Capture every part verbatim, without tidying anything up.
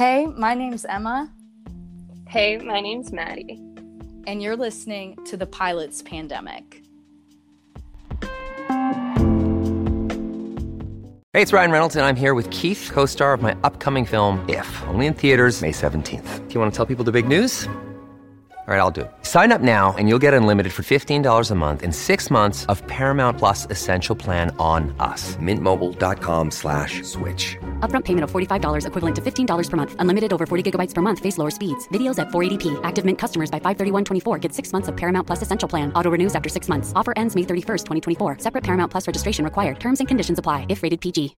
Hey, my name's Emma. Hey, my name's Maddie. And you're listening to The Pilots Pandemic. Hey, it's Ryan Reynolds, and I'm here with Keith, co-star of my upcoming film, If, only in theaters May seventeenth. Do you want to tell people the big news? All right, I'll do it. Sign up now and you'll get unlimited for fifteen dollars a month and six months of Paramount Plus Essential Plan on us. Mint Mobile dot com slash switch. Upfront payment of forty-five dollars equivalent to fifteen dollars per month. Unlimited over forty gigabytes per month. Face lower speeds. Videos at four eighty p. Active Mint customers by five thirty-one twenty-four get six months of Paramount Plus Essential Plan. Auto renews after six months. Offer ends May thirty-first, twenty twenty-four. Separate Paramount Plus registration required. Terms and conditions apply if rated P G.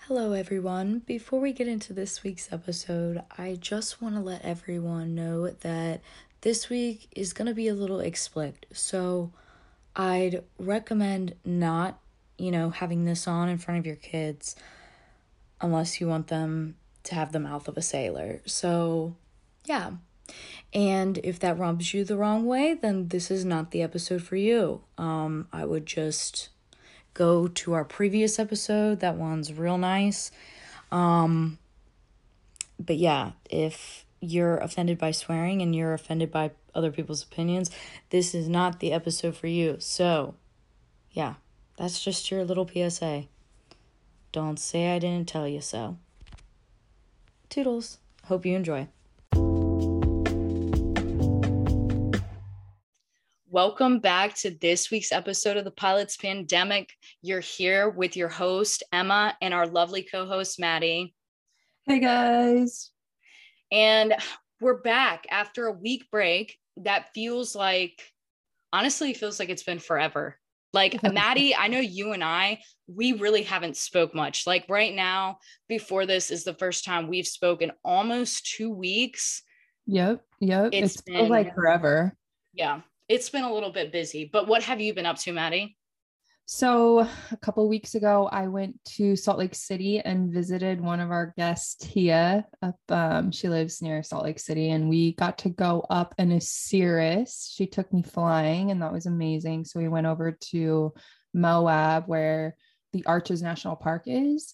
Hello everyone. Before we get into this week's episode, I just want to let everyone know that this week is going to be a little explicit, so I'd recommend not, you know, having this on in front of your kids unless you want them to have the mouth of a sailor. So, yeah. And if that rubs you the wrong way, then this is not the episode for you. Um, I would just go to our previous episode. That one's real nice. Um, but yeah, if you're offended by swearing and you're offended by other people's opinions, this is not the episode for you. So, yeah, that's just your little P S A. Don't say I didn't tell you so. Toodles. Hope you enjoy. Welcome back to this week's episode of The Pilots Pandemic. You're here with your host, Emma, and our lovely co-host, Maddie. Hey, guys. And we're back after a week break that feels like, honestly, feels like it's been forever. Like, Maddie, I know you and I, we really haven't spoke much. Like right now, before this is the first time we've spoken almost two weeks. Yep. Yep. It's, it's been, feels like forever. Yeah. It's been a little bit busy, but what have you been up to, Maddie? So a couple of weeks ago, I went to Salt Lake City and visited one of our guests, Tia. Up, um, she lives near Salt Lake City, and we got to go up in a Cirrus. She took me flying, and that was amazing. So we went over to Moab, where the Arches National Park is,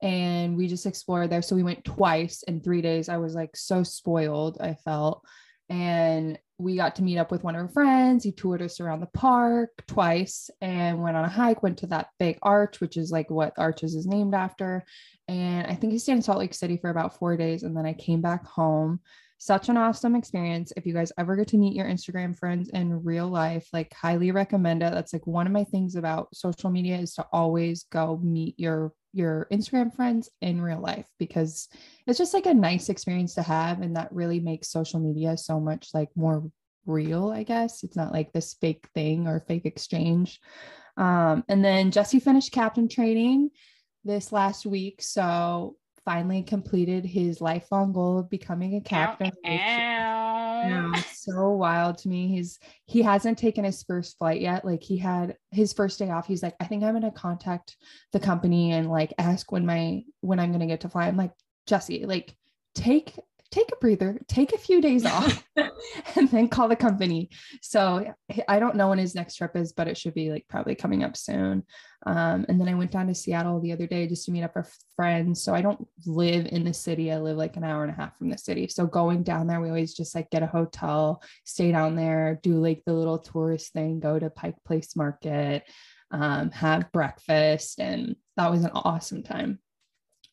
and we just explored there. So we went twice in three days. I was like so spoiled, I felt. And we got to meet up with one of her friends. He toured us around the park twice and went on a hike, went to that big arch, which is like what Arches is named after. And I think he stayed in Salt Lake City for about four days. And then I came back home. Such an awesome experience. If you guys ever get to meet your Instagram friends in real life, like highly recommend it. That's like one of my things about social media is to always go meet your, your Instagram friends in real life, because it's just like a nice experience to have. And that really makes social media so much like more real, I guess. It's not like this fake thing or fake exchange. Um, and then Jesse finished captain training this last week. So finally completed his lifelong goal of becoming a captain. Ow, ow. You know, so wild to me. He's, he hasn't taken his first flight yet. Like he had his first day off. He's like, I think I'm going to contact the company and like ask when my, when I'm going to get to fly. I'm like, Jesse, like take, take a breather, take a few days off and then call the company. So I don't know when his next trip is, but it should be like probably coming up soon. Um, and then I went down to Seattle the other day just to meet up with friends. So I don't live in the city. I live like an hour and a half from the city. So going down there, we always just like get a hotel, stay down there, do like the little tourist thing, go to Pike Place Market, um, have breakfast. And that was an awesome time.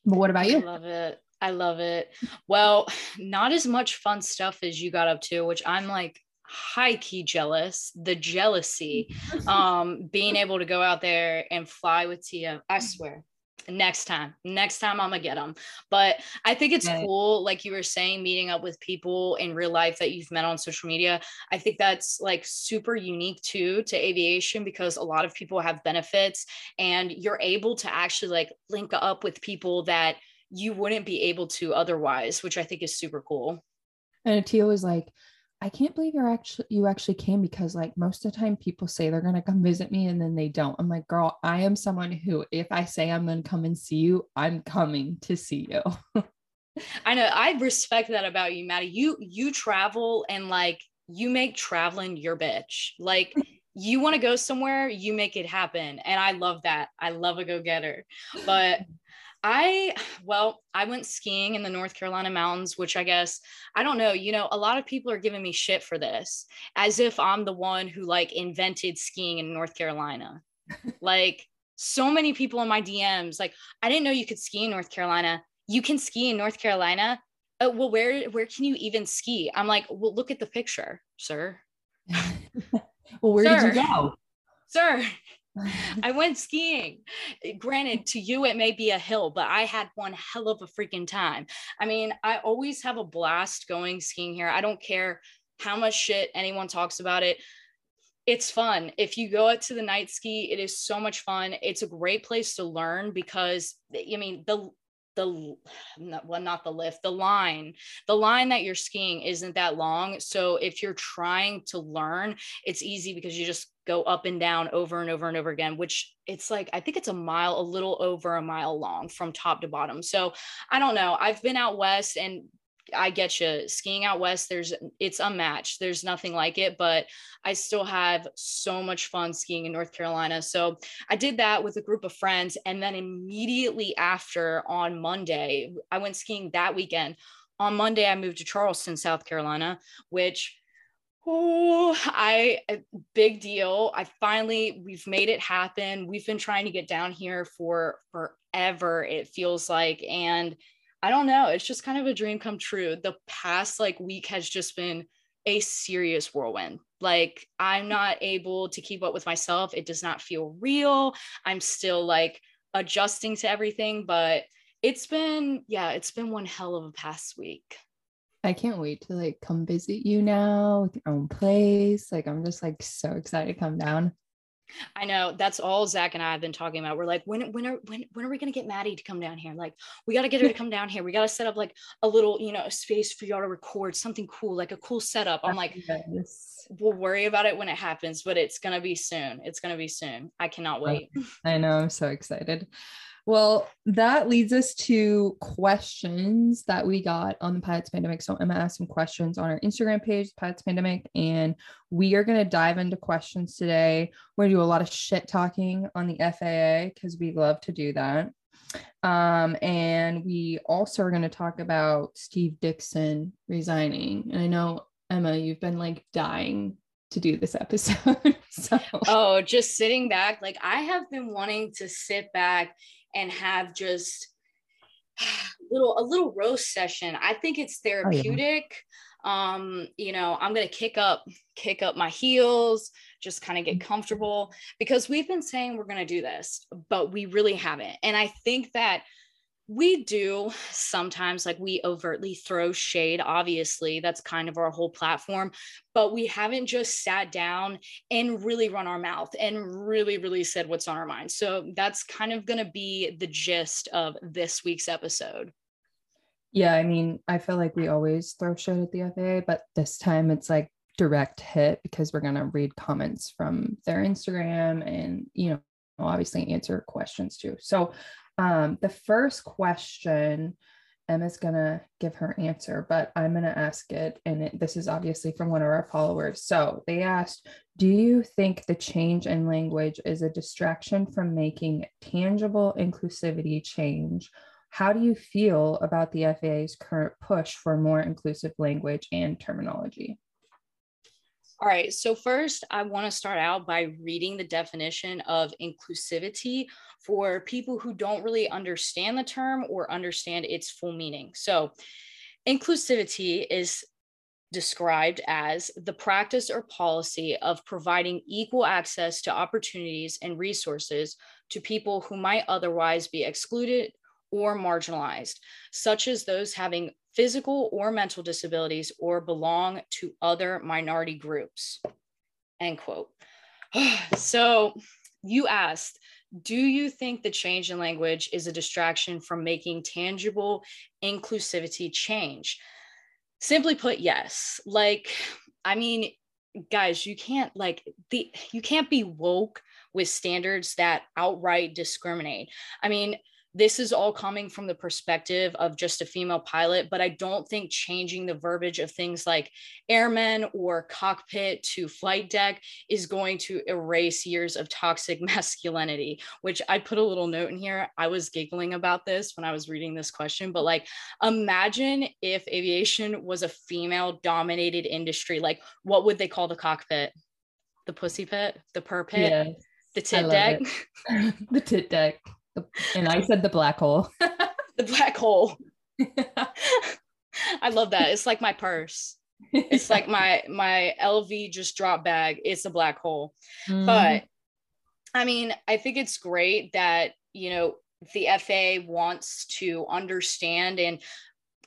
But what about you? I love it. I love it. Well, not as much fun stuff as you got up to, which I'm like high key jealous. The jealousy, um, being able to go out there and fly with Tia. I swear next time, next time I'm gonna get them. But I think it's right. Cool. Like you were saying, meeting up with people in real life that you've met on social media. I think that's like super unique too to aviation, because a lot of people have benefits and you're able to actually like link up with people that you wouldn't be able to otherwise, which I think is super cool. And Tia was like, I can't believe you're actually, you actually came, because like most of the time people say they're going to come visit me and then they don't. I'm like, girl, I am someone who, if I say I'm going to come and see you, I'm coming to see you. I know. I respect that about you, Maddie. You, you travel and like, you make traveling your bitch. Like you want to go somewhere, you make it happen. And I love that. I love a go-getter. But I, well, I went skiing in the North Carolina mountains, which I guess, I don't know, you know, a lot of people are giving me shit for this, as if I'm the one who like invented skiing in North Carolina. Like so many people in my D Ms, like, I didn't know you could ski in North Carolina. You can ski in North Carolina. Uh, well, where, where can you even ski? I'm like, well, look at the picture, sir. Well, where sir, did you go? Sir, I went skiing. Granted, to you, it may be a hill, but I had one hell of a freaking time. I mean, I always have a blast going skiing here. I don't care how much shit anyone talks about it. It's fun. If you go out to the night ski, it is so much fun. It's a great place to learn because, I mean, the the well, not the lift, the line, the line that you're skiing isn't that long. So if you're trying to learn, it's easy because you just go up and down over and over and over again, which it's like, I think it's a mile, a little over a mile long from top to bottom. So I don't know. I've been out west and I get you skiing out west. There's it's unmatched. There's nothing like it, but I still have so much fun skiing in North Carolina. So I did that with a group of friends. And then immediately after on Monday, I went skiing that weekend. On Monday, I moved to Charleston, South Carolina, which oh, I, big deal. I finally, we've made it happen. We've been trying to get down here for forever, it feels like. And I don't know. It's just kind of a dream come true. The past like week has just been a serious whirlwind. Like I'm not able to keep up with myself. It does not feel real. I'm still like adjusting to everything, but it's been, yeah, it's been one hell of a past week. I can't wait to like come visit you now with your own place. Like, I'm just like so excited to come down. I know that's all Zach and I have been talking about. We're like, when, when are, when, when are we going to get Maddie to come down here? Like, we got to get her to come down here. We got to set up like a little, you know, a space for y'all to record something cool, like a cool setup. I'm like, yes. We'll worry about it when it happens, but it's going to be soon. It's going to be soon. I cannot wait. I know. I'm so excited. Well, that leads us to questions that we got on the Pilots Pandemic. So Emma asked some questions on our Instagram page, Pilots Pandemic, and we are going to dive into questions today. We're going to do a lot of shit talking on the F A A because we love to do that. Um, and we also are going to talk about Steve Dickson resigning. And I know, Emma, you've been like dying to do this episode. so. Oh, just sitting back. Like I have been wanting to sit back and have just a little, a little roast session. I think it's therapeutic. Oh, yeah. Um, you know, I'm going to kick up, kick up my heels, just kind of get comfortable because we've been saying we're going to do this, but we really haven't. And I think that we do sometimes, like we overtly throw shade. Obviously, that's kind of our whole platform, but we haven't just sat down and really run our mouth and really, really said what's on our mind. So that's kind of going to be the gist of this week's episode. Yeah. I mean, I feel like we always throw shade at the F A A, but this time it's like direct hit because we're going to read comments from their Instagram and, you know, obviously answer questions too. So Um, the first question, Emma's going to give her answer, but I'm going to ask it. And it, this is obviously from one of our followers. So they asked, do you think the change in language is a distraction from making tangible inclusivity change? How do you feel about the F A A's current push for more inclusive language and terminology? All right, so first I want to start out by reading the definition of inclusivity for people who don't really understand the term or understand its full meaning. So inclusivity is described as the practice or policy of providing equal access to opportunities and resources to people who might otherwise be excluded or marginalized, such as those having physical or mental disabilities or belong to other minority groups, end quote. So you asked, do you think the change in language is a distraction from making tangible inclusivity change? Simply put, yes. Like, I mean, guys, you can't like the, you can't be woke with standards that outright discriminate. I mean, this is all coming from the perspective of just a female pilot, but I don't think changing the verbiage of things like airmen or cockpit to flight deck is going to erase years of toxic masculinity, which I put a little note in here. I was giggling about this when I was reading this question, but like, imagine if aviation was a female dominated industry, like what would they call the cockpit? The pussy pit, the purr pit, yes, the tit deck, the tit deck. And I said the black hole. The black hole. I love that. It's like my purse. It's like my my L V just drop bag. It's a black hole. Mm. But I mean, I think it's great that, you know, the F A A wants to understand and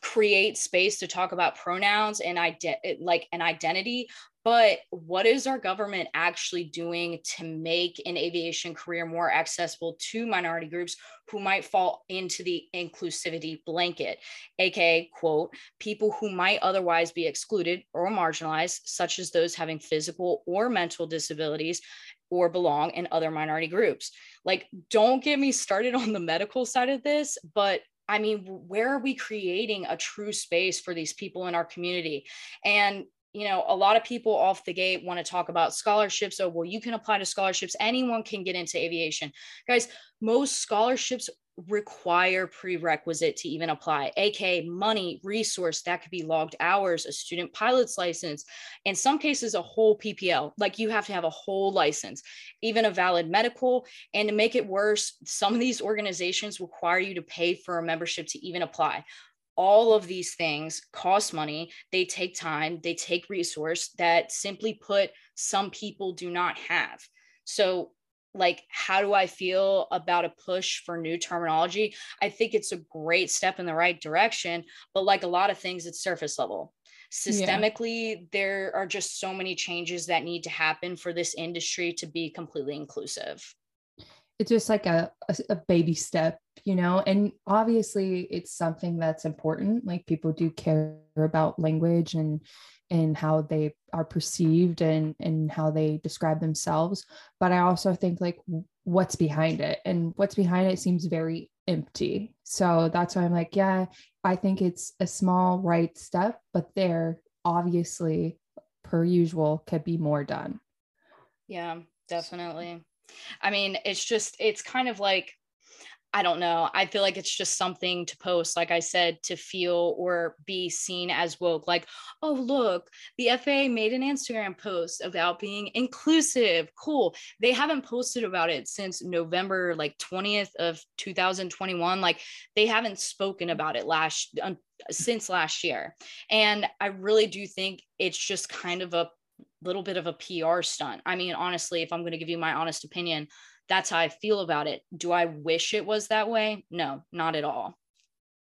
create space to talk about pronouns and ide- like an identity. But what is our government actually doing to make an aviation career more accessible to minority groups who might fall into the inclusivity blanket, aka, quote, people who might otherwise be excluded or marginalized, such as those having physical or mental disabilities or belong in other minority groups? Like, don't get me started on the medical side of this, but I mean, where are we creating a true space for these people in our community? And you know, a lot of people off the gate want to talk about scholarships. Oh, well, you can apply to scholarships. Anyone can get into aviation. Guys, most scholarships require prerequisite to even apply, aka money, resource, that could be logged hours, a student pilot's license, in some cases, a whole P P L. Like you have to have a whole license, even a valid medical. And to make it worse, some of these organizations require you to pay for a membership to even apply. All of these things cost money, they take time, they take resource that simply put, some people do not have. So like, how do I feel about a push for new terminology? I think it's a great step in the right direction, but like a lot of things, it's surface level. Systemically, yeah. There are just so many changes that need to happen for this industry to be completely inclusive. It's just like a, a, a baby step, you know, and obviously it's something that's important. Like people do care about language and, and how they are perceived and, and how they describe themselves. But I also think like what's behind it, and what's behind it seems very empty. So that's why I'm like, yeah, I think it's a small right step, but there obviously per usual could be more done. Yeah, definitely. So- I mean, it's just, it's kind of like, I don't know. I feel like it's just something to post, like I said, to feel or be seen as woke. Like, oh, look, the F A A made an Instagram post about being inclusive. Cool. They haven't posted about it since November, like twentieth of two thousand twenty-one. Like they haven't spoken about it last um, since last year. And I really do think it's just kind of a little bit of a P R stunt. I mean, honestly, if I'm going to give you my honest opinion, that's how I feel about it. Do I wish it was that way? No, not at all.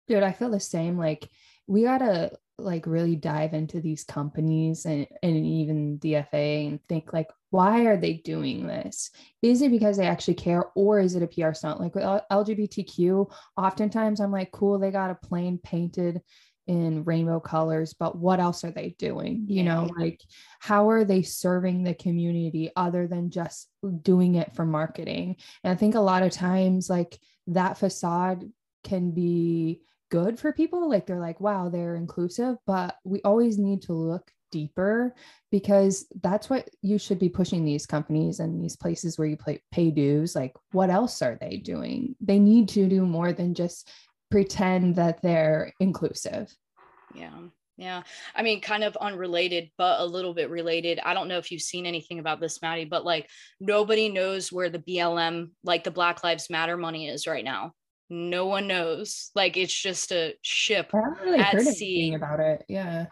Dude, I feel the same. Like we got to like really dive into these companies and, and even the F A A and think like, why are they doing this? Is it because they actually care, or is it a P R stunt? Like with L G B T Q, oftentimes I'm like, cool, they got a plane painted in rainbow colors, but what else are they doing? You know, like how are they serving the community other than just doing it for marketing? And I think a lot of times like that facade can be good for people. Like they're like, wow, they're inclusive, but we always need to look deeper, because that's what you should be pushing these companies and these places where you pay, pay dues. Like what else are they doing? They need to do more than just pretend that they're inclusive. Yeah. Yeah. I mean, kind of unrelated, but a little bit related. I don't know if you've seen anything about this, Maddie, but like nobody knows where the B L M, like the Black Lives Matter money is right now. No one knows. Like it's just a ship I haven't really heard anything about it. Yeah.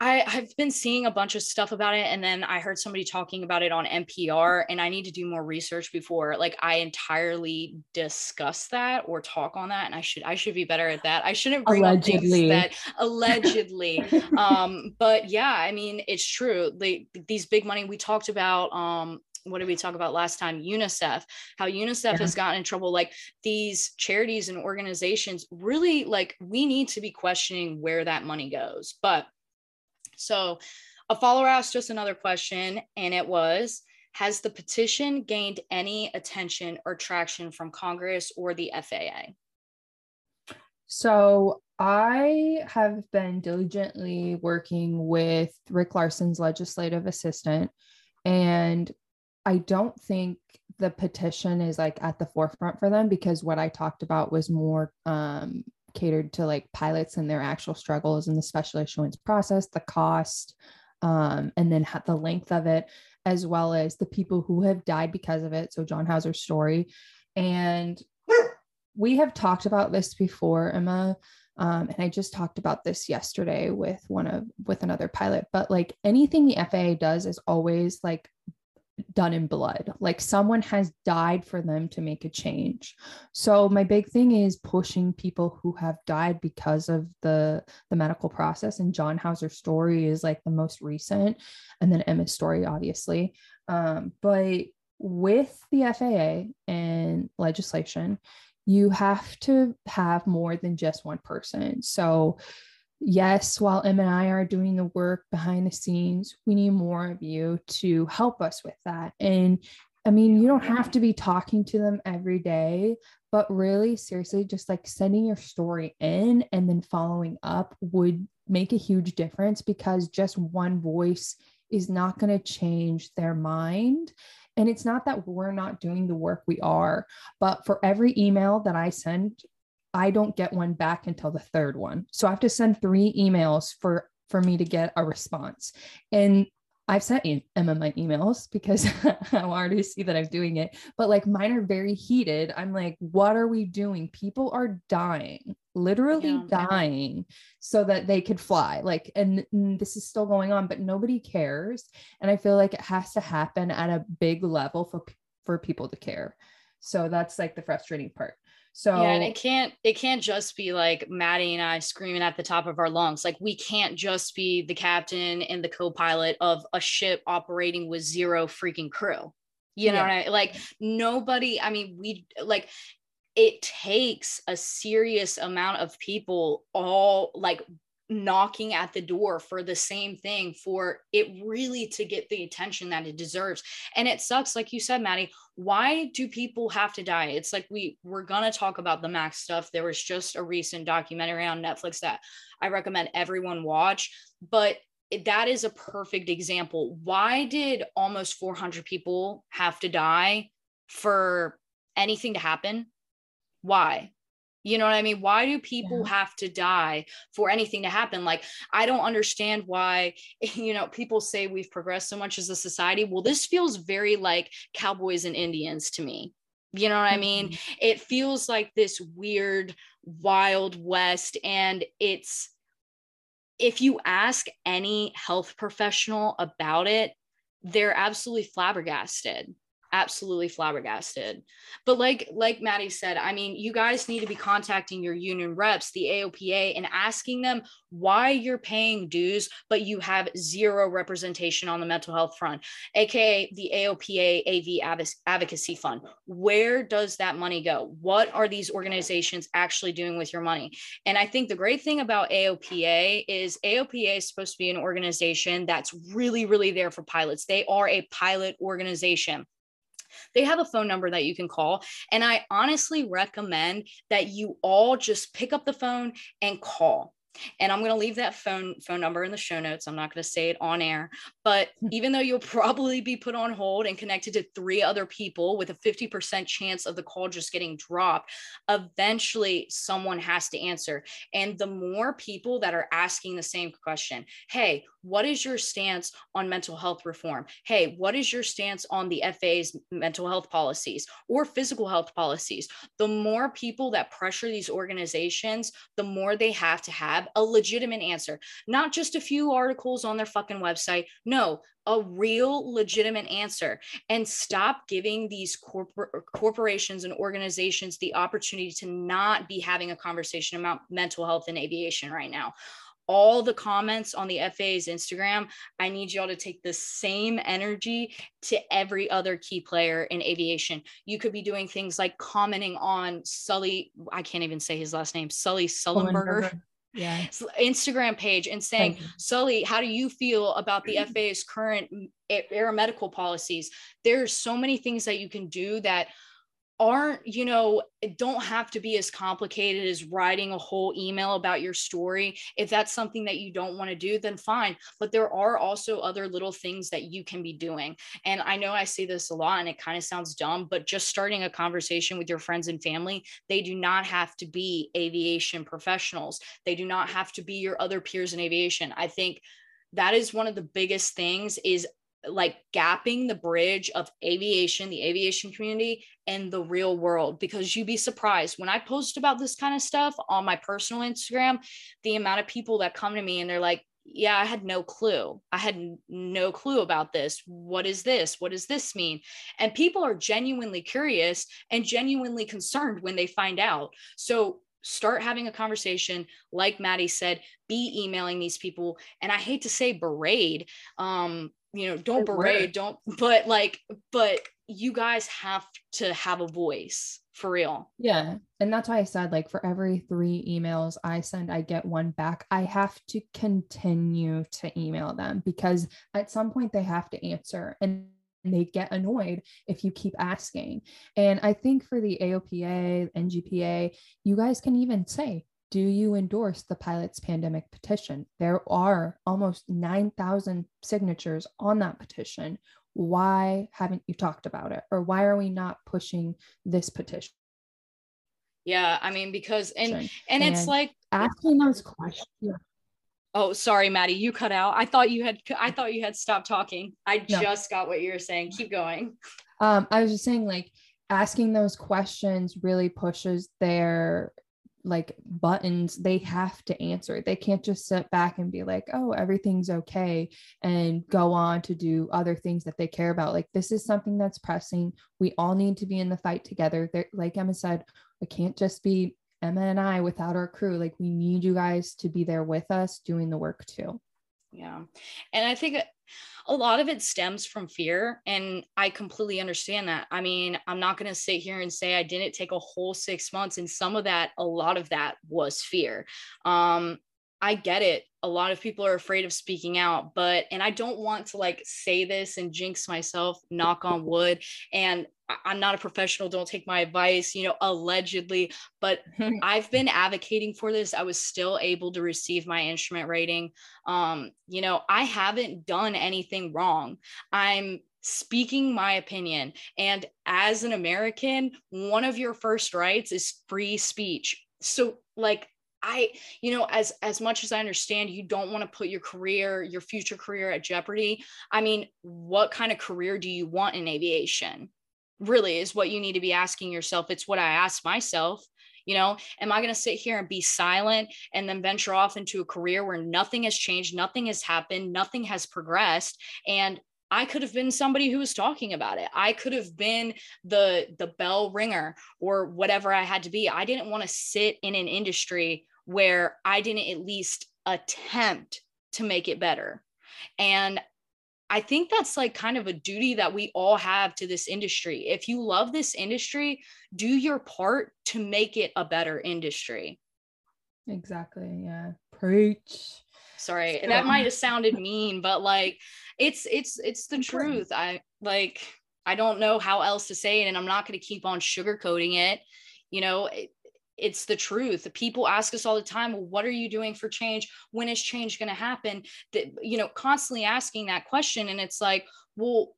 I, I've been seeing a bunch of stuff about it. And then I heard somebody talking about it on N P R, and I need to do more research before like I entirely discuss that or talk on that. And I should, I should be better at that. I shouldn't bring allegedly. Up things that allegedly, um, but yeah, I mean, it's true. They, these big money we talked about, um, what did we talk about last time? UNICEF, how UNICEF yeah. has gotten in trouble. Like these charities and organizations really, like we need to be questioning where that money goes, but so a follower asked just another question, and it was, has the petition gained any attention or traction from Congress or the F A A? So I have been diligently working with Rick Larson's legislative assistant, and I don't think the petition is like at the forefront for them, because what I talked about was more um, catered to like pilots and their actual struggles in the special issuance process, the cost, um, and then the length of it, as well as the people who have died because of it. So John Hauser's story. And we have talked about this before, Emma. Um, and I just talked about this yesterday with one of, with another pilot, but like anything the F A A does is always like done in blood. Like someone has died for them to make a change. So my big thing is pushing people who have died because of the, the medical process. And John Hauser's story is like the most recent, and then Emma's story, obviously. Um, but with the F A A and legislation, you have to have more than just one person. So yes, while Em and I are doing the work behind the scenes, we need more of you to help us with that. And I mean, you don't have to be talking to them every day, but really seriously, just like sending your story in and then following up would make a huge difference, because just one voice is not going to change their mind. And it's not that we're not doing the work, we are, but for every email that I send, I don't get one back until the third one. So I have to send three emails for, for me to get a response. And I've sent Emma my emails because I already see that I'm doing it, but like mine are very heated. I'm like, what are we doing? People are dying, literally yeah, dying man. So that they could fly. Like, and this is still going on, but nobody cares. And I feel like it has to happen at a big level for, for people to care. So that's like the frustrating part. So yeah, and it can't, it can't just be like Maddie and I screaming at the top of our lungs. Like we can't just be the captain and the co-pilot of a ship operating with zero freaking crew. You know yeah. what I mean? Like nobody, I mean, we like, it takes a serious amount of people all like knocking at the door for the same thing for it really to get the attention that it deserves. And it sucks, like you said, Maddie, why do people have to die? It's like we we're gonna talk about the Max stuff. There was just a recent documentary on Netflix that I recommend everyone watch, but that is a perfect example. Why did almost four hundred people have to die for anything to happen? Why? You know what I mean? Why do people yeah. have to die for anything to happen? Like, I don't understand why, you know, people say we've progressed so much as a society. Well, this feels very like cowboys and Indians to me. You know what I mean? Mm-hmm. It feels like this weird wild west. And it's, if you ask any health professional about it, they're absolutely flabbergasted. Absolutely flabbergasted. But like, like Maddie said, I mean, you guys need to be contacting your union reps, the A O P A, and asking them why you're paying dues, but you have zero representation on the mental health front, A K A the A O P A A V Advocacy Fund. Where does that money go? What are these organizations actually doing with your money? And I think the great thing about A O P A is A O P A is supposed to be an organization that's really, really there for pilots. They are a pilot organization. They have a phone number that you can call. And I honestly recommend that you all just pick up the phone and call. And I'm going to leave that phone phone number in the show notes. I'm not going to say it on air, but even though you'll probably be put on hold and connected to three other people with a fifty percent chance of the call just getting dropped, eventually someone has to answer. And the more people that are asking the same question, hey, what is your stance on mental health reform? Hey, what is your stance on the F A A's mental health policies or physical health policies? The more people that pressure these organizations, the more they have to have a legitimate answer, not just a few articles on their fucking website. No, a real legitimate answer. And stop giving these corpor- corporations and organizations the opportunity to not be having a conversation about mental health and aviation right now. All the comments on the F A A's Instagram, I need y'all to take the same energy to every other key player in aviation. You could be doing things like commenting on Sully, I can't even say his last name, Sully Sullenberger. Oh, Yeah. Instagram page and saying, Sully, how do you feel about the F A A's current aeromedical policies? There's so many things that you can do that aren't, you know, don't have to be as complicated as writing a whole email about your story. If that's something that you don't want to do, then fine. But there are also other little things that you can be doing. And I know I say this a lot and it kind of sounds dumb, but just starting a conversation with your friends and family, they do not have to be aviation professionals. They do not have to be your other peers in aviation. I think that is one of the biggest things, is like gapping the bridge of aviation, the aviation community, and the real world, because you'd be surprised when I post about this kind of stuff on my personal Instagram, the amount of people that come to me and they're like, yeah, I had no clue. I had no clue about this. What is this? What does this mean? And people are genuinely curious and genuinely concerned when they find out. So start having a conversation. Like Maddie said, be emailing these people. And I hate to say berate, um, you know, don't berate, don't, but like, but you guys have to have a voice for real. Yeah. And that's why I said, like, for every three emails I send, I get one back. I have to continue to email them because at some point they have to answer and they get annoyed if you keep asking. And I think for the A O P A, N G P A, you guys can even say, do you endorse the Pilots Pandemic petition? There are almost nine thousand signatures on that petition. Why haven't you talked about it? Or why are we not pushing this petition? Yeah, I mean, because, and, and, and it's like asking those questions. Yeah. Oh, sorry, Maddie, you cut out. I thought you had, I thought you had stopped talking. I no. just got what you were saying. Keep going. Um, I was just saying, like, asking those questions really pushes their, like, buttons. They have to answer. They can't just sit back and be like, oh, everything's okay, and go on to do other things that they care about. Like, this is something that's pressing. We all need to be in the fight together. They're, like Emma said, it can't just be Emma and I without our crew. Like, we need you guys to be there with us doing the work too. Yeah. And I think a lot of it stems from fear. And I completely understand that. I mean, I'm not going to sit here and say I didn't take a whole six months. And some of that, a lot of that was fear. Um, I get it. A lot of people are afraid of speaking out, but, and I don't want to like say this and jinx myself, knock on wood. And I'm not a professional. Don't take my advice, you know, allegedly, but I've been advocating for this. I was still able to receive my instrument rating. Um, you know, I haven't done anything wrong. I'm speaking my opinion. And as an American, one of your first rights is free speech. So like, I, you know, as, as much as I understand, you don't want to put your career, your future career at jeopardy. I mean, what kind of career do you want in aviation? Really is what you need to be asking yourself. It's what I ask myself. You know, am I going to sit here and be silent and then venture off into a career where nothing has changed, nothing has happened, nothing has progressed? And I could have been somebody who was talking about it. I could have been the, the bell ringer or whatever I had to be. I didn't want to sit in an industry where I didn't at least attempt to make it better. And I think that's like kind of a duty that we all have to this industry. If you love this industry, do your part to make it a better industry. Exactly. Yeah. Preach. Sorry. So. That might have sounded mean, but like it's, it's, it's the truth. I like, I don't know how else to say it, and I'm not going to keep on sugarcoating it. You know, it, it's the truth. People ask us all the time, well, what are you doing for change? When is change going to happen? That, you know, constantly asking that question. And it's like, well,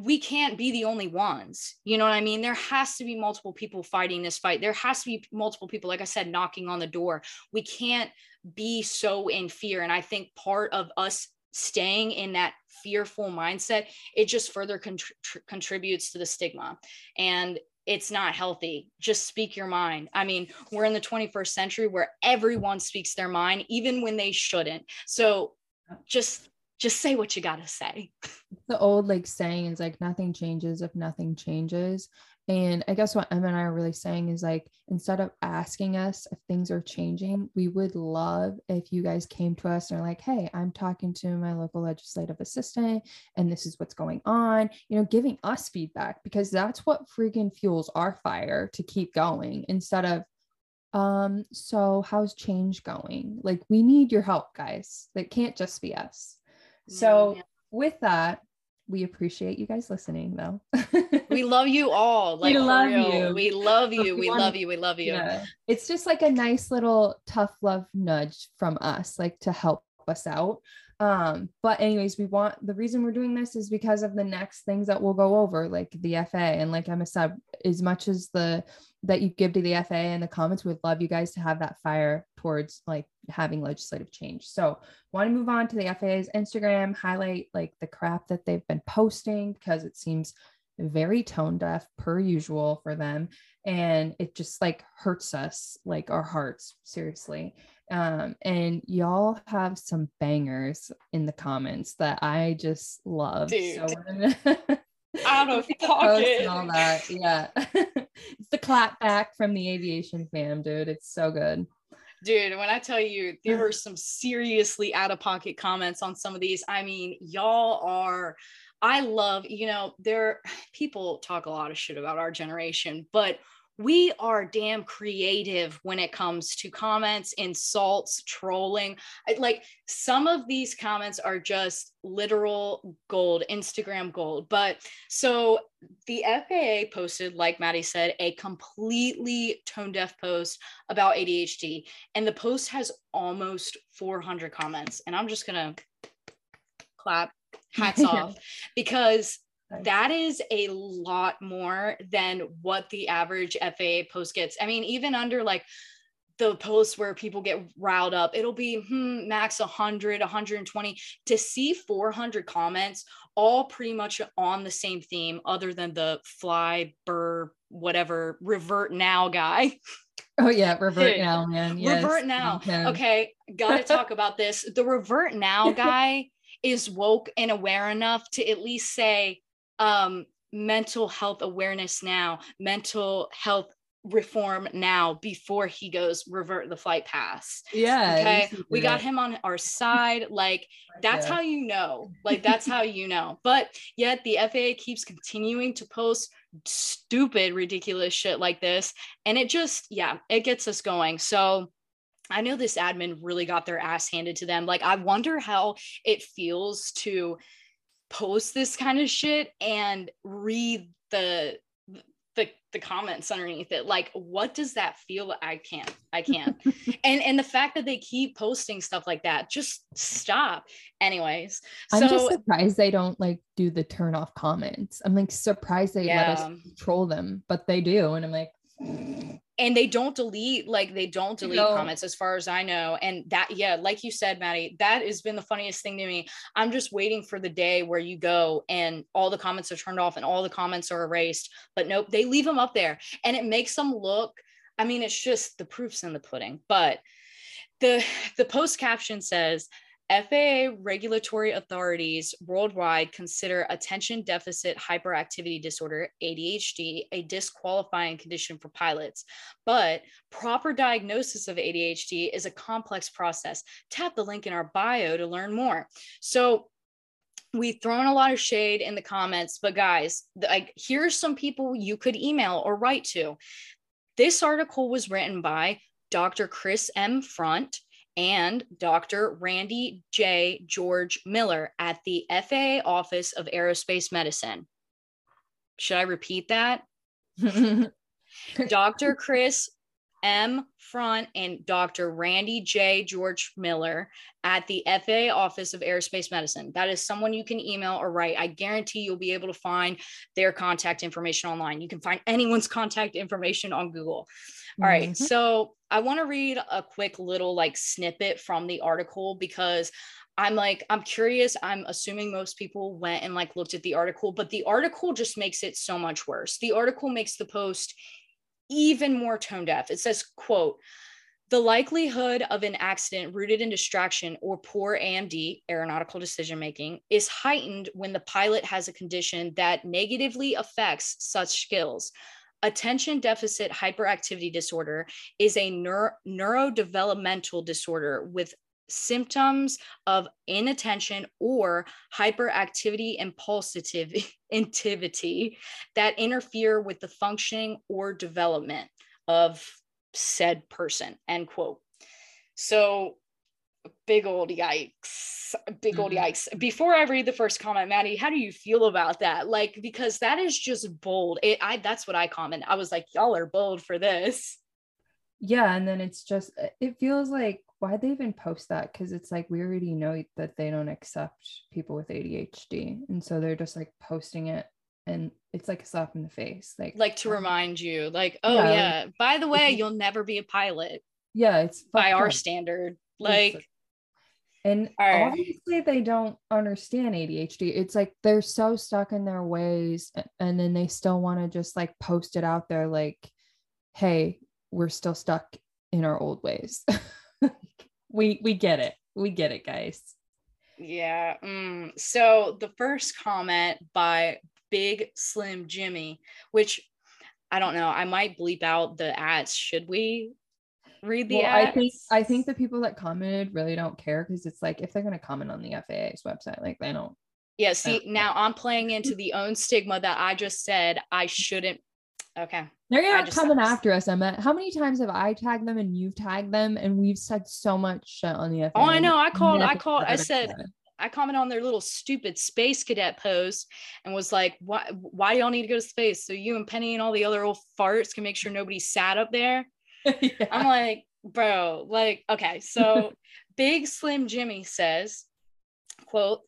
we can't be the only ones. You know what I mean? There has to be multiple people fighting this fight. There has to be multiple people, like I said, knocking on the door. We can't be so in fear. And I think part of us staying in that fearful mindset, it just further cont- contributes to the stigma. And it's not healthy. Just speak your mind. I mean, we're in the twenty-first century where everyone speaks their mind, even when they shouldn't. So just, just say what you got to say. The old like saying is like, nothing changes if nothing changes. And I guess what Emma and I are really saying is like, instead of asking us if things are changing, we would love if you guys came to us and are like, hey, I'm talking to my local legislative assistant and this is what's going on, you know, giving us feedback, because that's what freaking fuels our fire to keep going, instead of, um, so how's change going? Like, we need your help, guys. That can't just be us. So with that, We appreciate you guys listening though. We love you all. Like, we love you. We love you. We love you. We love you. Yeah. It's just like a nice little tough love nudge from us, like to help us out. Um, but anyways, we want, the reason we're doing this is because of the next things that we'll go over, like the F A A. And like Emma said, as much as the, that you give to the F A A and the comments, we'd love you guys to have that fire towards like having legislative change. So want to move on to the F A A's Instagram, highlight like the crap that they've been posting, because it seems very tone deaf per usual for them. And it just like hurts us, like our hearts, seriously. Um, and y'all have some bangers in the comments that I just love. Dude, so we're gonna out of pocket and all that. Yeah. It's the clap back from the aviation fam, dude. It's so good. Dude, when I tell you there were some seriously out of pocket comments on some of these, I mean, y'all are, I love, you know, there, people talk a lot of shit about our generation, but we are damn creative when it comes to comments, insults, trolling. I, like some of these comments are just literal gold, Instagram gold. But so the F A A posted, like Maddie said, a completely tone deaf post about A D H D. And the post has almost four hundred comments. And I'm just going to clap hats off because that is a lot more than what the average F A A post gets. I mean, even under like the posts where people get riled up, it'll be hmm, max one hundred, one hundred twenty. To see four hundred comments, all pretty much on the same theme, other than the fly, burr, whatever, revert now guy. Oh yeah, revert now, man. Yes. Revert now. Okay, okay, gotta talk about this. The revert now guy is woke and aware enough to at least say, um, mental health awareness now, mental health reform now, before he goes revert the flight pass. Yeah. Okay. We got him on our side. Like that's how you know, like that's how you know, but yet the F A A keeps continuing to post stupid, ridiculous shit like this. And it just, yeah, it gets us going. So I know this admin really got their ass handed to them. Like, I wonder how it feels to post this kind of shit and read the the, the comments underneath it. Like, what does that feel? I can't, I can't. and and the fact that they keep posting stuff like that, just stop. Anyways. So, I'm just surprised they don't like do the turn off comments. I'm like surprised they yeah. let us control them, but they do. And I'm like, and they don't delete, like they don't delete no. comments as far as I know. And that, yeah, like you said, Maddie, that has been the funniest thing to me. I'm just waiting for the day where you go and all the comments are turned off and all the comments are erased, but nope, they leave them up there and it makes them look, I mean, it's just the proof's in the pudding. But the, the post caption says, F A A regulatory authorities worldwide consider attention deficit hyperactivity disorder, A D H D, a disqualifying condition for pilots, but proper diagnosis of A D H D is a complex process. Tap the link in our bio to learn more. So we've thrown a lot of shade in the comments, but guys, like here's some people you could email or write to. This article was written by Doctor Chris M. Front and Doctor Randy J. George Miller at the F A A Office of Aerospace Medicine. Should I repeat that? Doctor Chris M. Front and Doctor Randy J. George Miller at the F A A Office of Aerospace Medicine. That is someone you can email or write. I guarantee you'll be able to find their contact information online. You can find anyone's contact information on Google. All right. Mm-hmm. So I want to read a quick little like snippet from the article because I'm like, I'm curious. I'm assuming most people went and like looked at the article, but the article just makes it so much worse. The article makes the post even more tone deaf. It says, quote, the likelihood of an accident rooted in distraction or poor A M D, aeronautical decision-making, is heightened when the pilot has a condition that negatively affects such skills. Attention deficit hyperactivity disorder is a neuro- neurodevelopmental disorder with symptoms of inattention or hyperactivity impulsivity that interfere with the functioning or development of said person, end quote. So big old yikes, big old yikes. Before I read the first comment, Maddie, how do you feel about that? Like, because that is just bold. It, I, that's what I comment. I was like, y'all are bold for this. Yeah. And then it's just, it feels like, why'd they even post that? Because it's like, we already know that they don't accept people with A D H D. And so they're just like posting it. And it's like a slap in the face. Like, like to um, remind you, like, oh yeah, yeah. Like, by the way, you'll never be a pilot. Yeah. It's by our up. standard. Like, like and right. obviously they don't understand A D H D. It's like, they're so stuck in their ways. And then they still want to just like post it out there. Like, hey, we're still stuck in our old ways. we, we get it. We get it, guys. Yeah. Mm. So the first comment by Big Slim Jimmy, which I don't know, I might bleep out the ads. Should we read the well, ads? I think, I think the people that commented really don't care, because it's like, if they're going to comment on the F A A's website, like they don't. Yeah. See, don't now I'm playing into the own stigma that I just said I shouldn't. Okay. They're not coming after us, Emma. How many times have I tagged them and you've tagged them, and we've said so much shit on the F A A? Oh, I know. I called, I called, I said, I commented on their little stupid space cadet post and was like, why, why y'all need to go to space? So you and Penny and all the other old farts can make sure nobody's sat up there. Yeah. I'm like, bro, like, okay. So Big Slim Jimmy says, quote,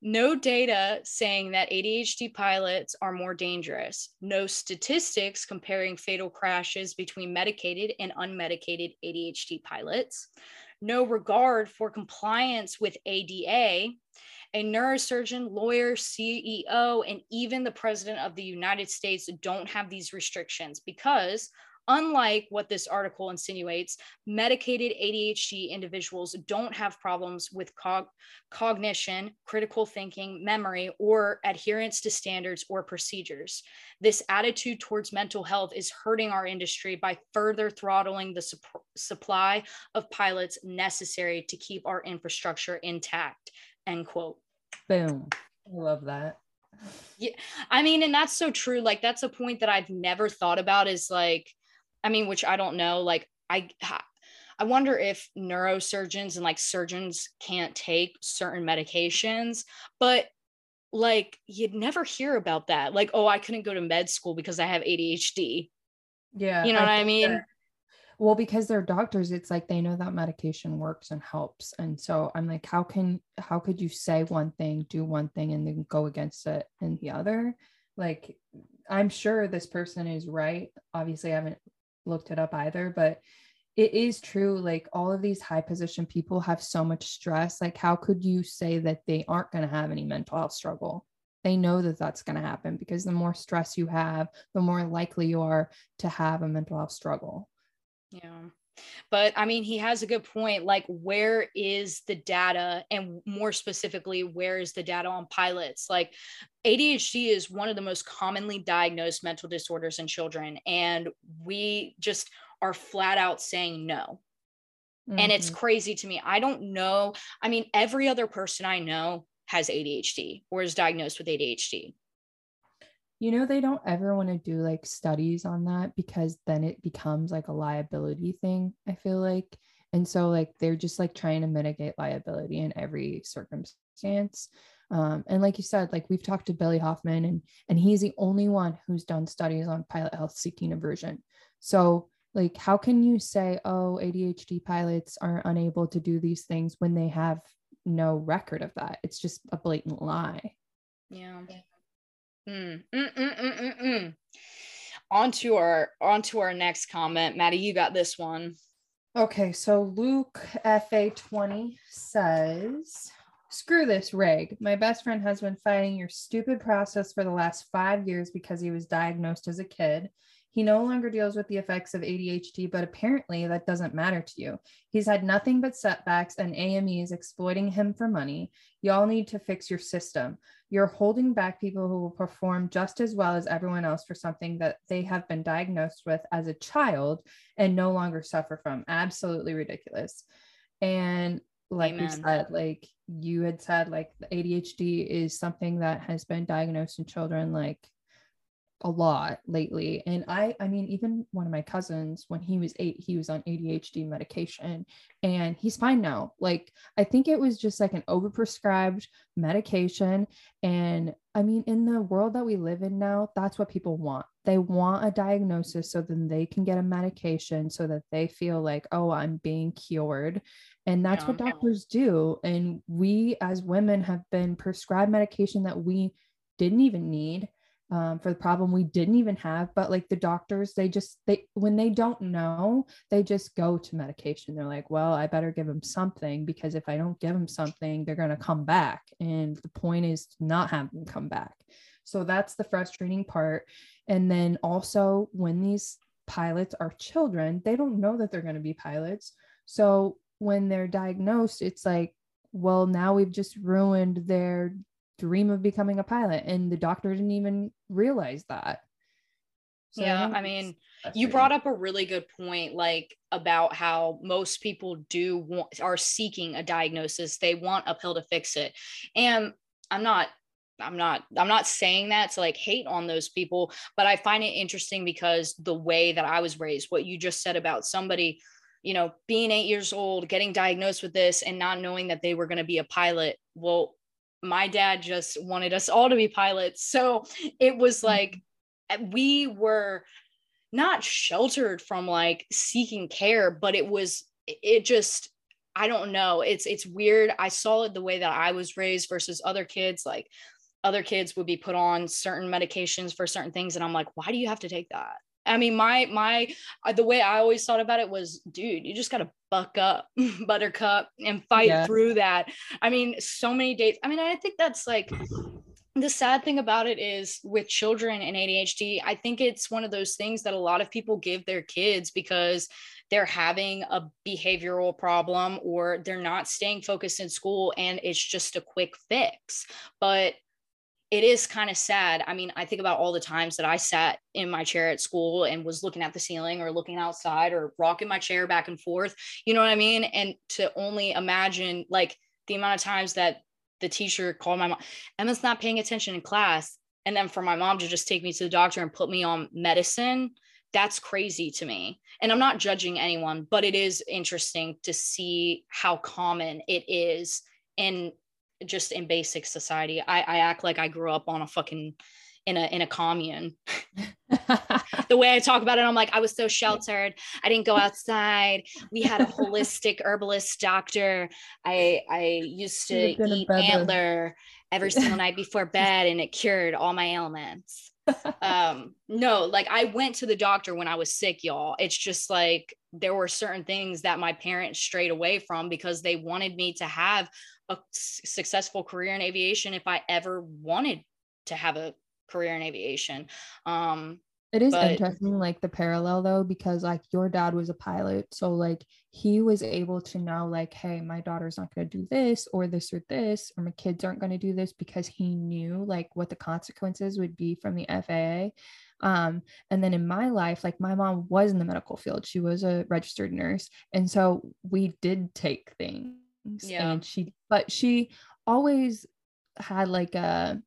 no data saying that A D H D pilots are more dangerous. No statistics comparing fatal crashes between medicated and unmedicated A D H D pilots. No regard for compliance with A D A. A neurosurgeon, lawyer, C E O, and even the president of the United States don't have these restrictions because, unlike what this article insinuates, medicated A D H D individuals don't have problems with cog- cognition, critical thinking, memory, or adherence to standards or procedures. This attitude towards mental health is hurting our industry by further throttling the su- supply of pilots necessary to keep our infrastructure intact, end quote. Boom. I love that. Yeah, I mean, and that's so true. Like, that's a point that I've never thought about, is like, I mean, which I don't know, like, I, I wonder if neurosurgeons and like surgeons can't take certain medications, but like, you'd never hear about that. Like, oh, I couldn't go to med school because I have A D H D. Yeah. You know I what I mean? That, well, because they're doctors, it's like, they know that medication works and helps. And so I'm like, how can, how could you say one thing, do one thing, and then go against it and the other? Like, I'm sure this person is right. Obviously I haven't looked it up either, but it is true. Like, all of these high position people have so much stress. Like, how could you say that they aren't going to have any mental health struggle? They know that that's going to happen, because the more stress you have, the more likely you are to have a mental health struggle. Yeah. But I mean, he has a good point. Like, where is the data? And more specifically, where is the data on pilots? Like, A D H D is one of the most commonly diagnosed mental disorders in children. And we just are flat out saying no. Mm-hmm. And it's crazy to me. I don't know. I mean, every other person I know has A D H D or is diagnosed with A D H D. You know, they don't ever want to do like studies on that, because then it becomes like a liability thing, I feel like. And so like, they're just like trying to mitigate liability in every circumstance. Um, and like you said, like, we've talked to Billy Hoffman, and, and he's the only one who's done studies on pilot health seeking aversion. So like, how can you say, oh, A D H D pilots are unable to do these things when they have no record of that? It's just a blatant lie. Yeah. Mm, mm, mm, mm, mm, mm. On to our on to our next comment. Maddie, you got this one. Okay, so Luke F A twenty says, screw this rig. My best friend has been fighting your stupid process for the last five years because he was diagnosed as a kid. He no longer deals with the effects of A D H D, but apparently that doesn't matter to you. He's had nothing but setbacks, and A M E is exploiting him for money. Y'all need to fix your system. You're holding back people who will perform just as well as everyone else for something that they have been diagnosed with as a child and no longer suffer from. Absolutely ridiculous. And like Amen. you said, like you had said, like the A D H D is something that has been diagnosed in children, like a lot lately. And I, I mean, even one of my cousins, when he was eight, he was on A D H D medication and he's fine now. Like, I think it was just like an overprescribed medication. And I mean, in the world that we live in now, that's what people want. They want a diagnosis so then they can get a medication so that they feel like, oh, I'm being cured. And that's yeah. what doctors do. And we as women have been prescribed medication that we didn't even need. Um, for the problem we didn't even have, but like the doctors, they just, they, when they don't know, they just go to medication. They're like, well, I better give them something because if I don't give them something, they're going to come back. And the point is to not have them come back. So that's the frustrating part. And then also when these pilots are children, they don't know that they're going to be pilots. So when they're diagnosed, it's like, well, now we've just ruined their dream of becoming a pilot, and the doctor didn't even realize that. So yeah, I, I mean, you brought up a really good point, like about how most people do want, are seeking a diagnosis. They want a pill to fix it. And I'm not, I'm not, I'm not saying that to like hate on those people, but I find it interesting because the way that I was raised, what you just said about somebody, you know, being eight years old, getting diagnosed with this and not knowing that they were going to be a pilot. Well, my dad just wanted us all to be pilots. So it was like, we were not sheltered from like seeking care, but it was, it just, I don't know. It's, it's weird. I saw it the way that I was raised versus other kids. Like other kids would be put on certain medications for certain things. And I'm like, why do you have to take that? I mean, my, my, the way I always thought about it was, dude, you just got to buck up, buttercup, and fight yeah. through that. I mean, so many dates. I mean, I think that's like, the sad thing about it is with children and A D H D, I think it's one of those things that a lot of people give their kids because they're having a behavioral problem or they're not staying focused in school and it's just a quick fix. But it is kind of sad. I mean, I think about all the times that I sat in my chair at school and was looking at the ceiling or looking outside or rocking my chair back and forth, you know what I mean? And to only imagine like the amount of times that the teacher called my mom, Emma's not paying attention in class. And then for my mom to just take me to the doctor and put me on medicine, that's crazy to me. And I'm not judging anyone, but it is interesting to see how common it is in just in basic society. I, I act like I grew up on a fucking, in a, in a commune. The way I talk about it, I'm like, I was so sheltered. I didn't go outside. We had a holistic herbalist doctor. I, I used to eat antler every single night before bed and it cured all my ailments. Um, no, like I went to the doctor when I was sick, y'all. It's just like, there were certain things that my parents strayed away from because they wanted me to have a successful career in aviation if I ever wanted to have a career in aviation. Um, it is but- interesting, like the parallel though, because like your dad was a pilot. So like he was able to know like, hey, my daughter's not going to do this or this or this, or my kids aren't going to do this, because he knew like what the consequences would be from the F A A. Um, and then in my life, like my mom was in the medical field. She was a registered nurse. And so we did take things. Yeah. And she, but she always had like a,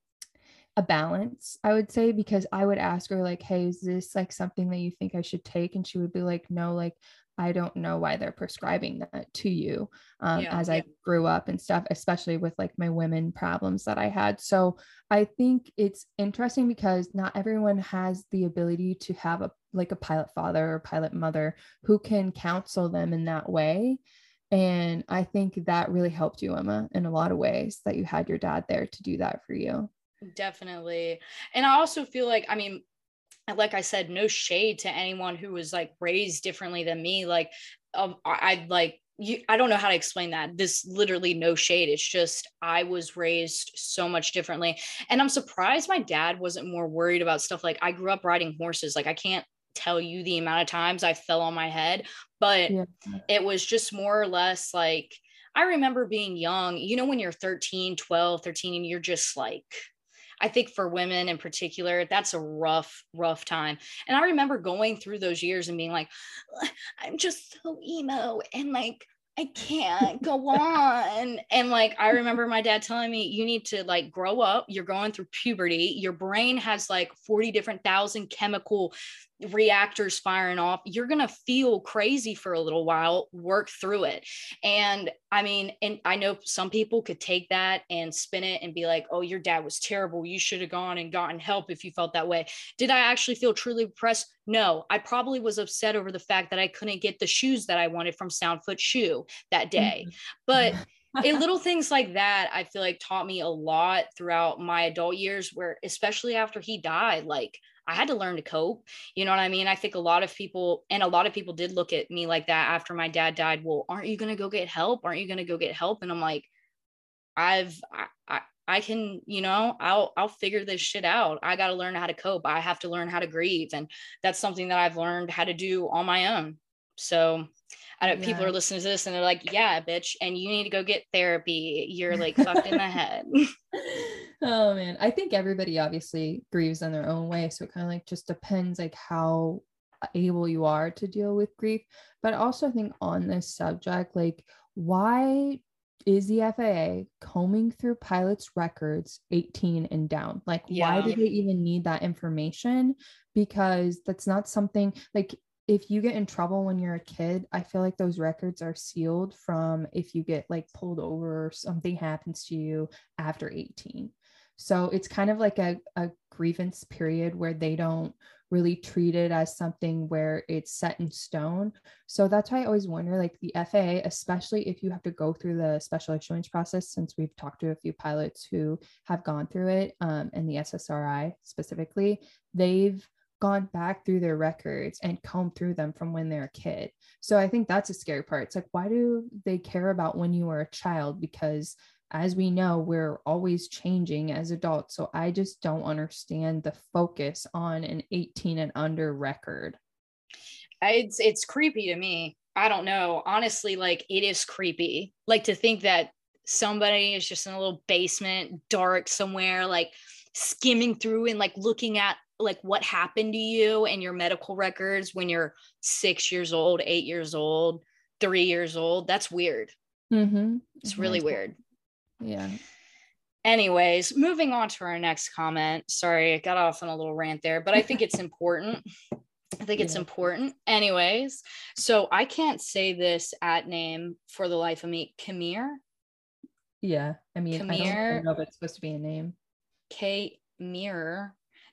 a balance, I would say, because I would ask her like, hey, is this like something that you think I should take? And she would be like, no, like, I don't know why they're prescribing that to you. Um, yeah, as yeah. I grew up and stuff, especially with like my women problems that I had. So I think it's interesting because not everyone has the ability to have a, like a pilot father or pilot mother who can counsel them in that way. And I think that really helped you, Emma, in a lot of ways, that you had your dad there to do that for you. Definitely. And I also feel like, I mean, like I said, no shade to anyone who was like raised differently than me. Like, um, I, I like, you, I don't know how to explain that. This literally no shade. It's just, I was raised so much differently. And I'm surprised my dad wasn't more worried about stuff. Like I grew up riding horses. Like I can't tell you the amount of times I fell on my head, but yeah. it was just more or less like, I remember being young, you know, when you're thirteen, twelve, thirteen, and you're just like, I think for women in particular, that's a rough, rough time. And I remember going through those years and being like, I'm just so emo and like, I can't go on. And like, I remember my dad telling me, you need to like grow up. You're going through puberty. Your brain has like forty different thousand chemical reactors firing off. You're going to feel crazy for a little while, work through it. And I mean, and I know some people could take that and spin it and be like, oh, your dad was terrible. You should have gone and gotten help if you felt that way. Did I actually feel truly depressed? No, I probably was upset over the fact that I couldn't get the shoes that I wanted from Soundfoot Shoe that day. But it, little things like that, I feel like taught me a lot throughout my adult years, where especially after he died, like I had to learn to cope. You know what I mean? I think a lot of people, and a lot of people did look at me like that after my dad died. Well, aren't you going to go get help? Aren't you going to go get help? And I'm like, I've, I, I, I can, you know, I'll, I'll figure this shit out. I got to learn how to cope. I have to learn how to grieve. And that's something that I've learned how to do on my own. So I don't, yeah. people are listening to this and they're like, yeah, bitch. And you need to go get therapy. You're like fucked in the head. Oh man. I think everybody obviously grieves in their own way. So it kind of like just depends like how able you are to deal with grief. But also I think on this subject, like why is the F A A combing through pilots' records eighteen and down? Like, yeah. why do they even need that information? Because that's not something like, if you get in trouble when you're a kid, I feel like those records are sealed from if you get like pulled over or something happens to you after eighteen. So it's kind of like a, a grievance period where they don't really treat it as something where it's set in stone. So that's why I always wonder, like the F A A, especially if you have to go through the special issuance process, since we've talked to a few pilots who have gone through it, um, and the S S R I specifically, they've gone back through their records and combed through them from when they're a kid. So I think that's a scary part. It's like, why do they care about when you were a child? Because as we know, we're always changing as adults. So I just don't understand the focus on an eighteen and under record. It's, it's creepy to me. I don't know. Honestly, like it is creepy. Like to think that somebody is just in a little basement, dark somewhere, like skimming through and like looking at like what happened to you and your medical records when you're six years old, eight years old, three years old. That's weird. Mm-hmm. It's really That's weird. Cool. Yeah. Anyways, moving on to our next comment. Sorry, I got off on a little rant there, but I think it's important. I think yeah. it's important. Anyways, so I can't say this at name for the life of me. Kamir? Yeah. I mean, Kamir, I don't know if it's supposed to be a name. Kamir.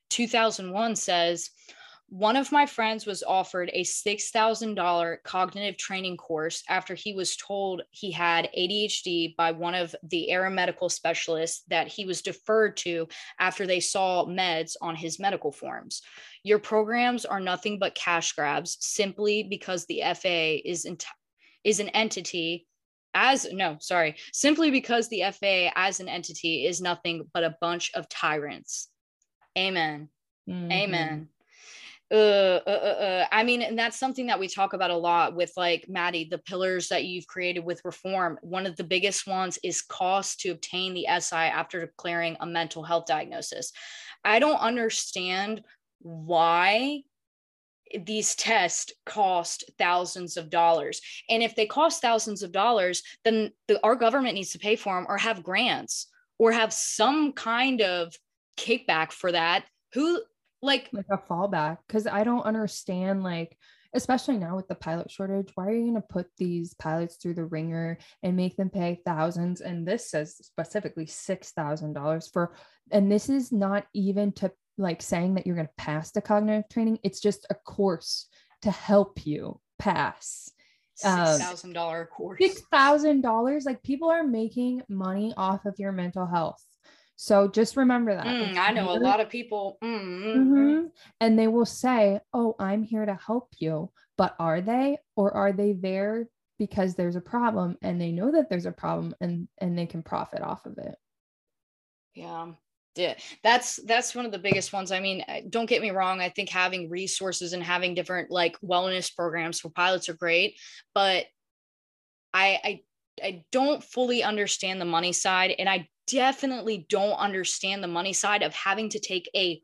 two thousand one says, one of my friends was offered a six thousand dollars cognitive training course after he was told he had A D H D by one of the aeromedical specialists that he was deferred to after they saw meds on his medical forms. Your programs are nothing but cash grabs simply because the F A A is, ent- is an entity as, no, sorry, simply because the F A A as an entity is nothing but a bunch of tyrants. Amen. Mm-hmm. Amen. Uh, uh, uh, uh. I mean, and that's something that we talk about a lot with like Maddie, the pillars that you've created with reform. One of the biggest ones is cost to obtain the S I after declaring a mental health diagnosis. I don't understand why these tests cost thousands of dollars. And if they cost thousands of dollars, then the, our government needs to pay for them or have grants or have some kind of kickback for that. Who like like a fallback, because I don't understand, like especially now with the pilot shortage, why are you going to put these pilots through the ringer and make them pay thousands? And this says specifically six thousand dollars for, and this is not even to like saying that you're going to pass the cognitive training, it's just a course to help you pass. Six thousand dollar course, six thousand dollars. Like people are making money off of your mental health. So just remember that. Mm, I know a lot of people. Mm, mm-hmm. And they will say, oh, I'm here to help you. But are they, or are they there because there's a problem and they know that there's a problem and, and they can profit off of it? Yeah. Yeah. That's, that's one of the biggest ones. I mean, don't get me wrong. I think having resources and having different like wellness programs for pilots are great, but I, I, I don't fully understand the money side. And I definitely don't understand the money side of having to take a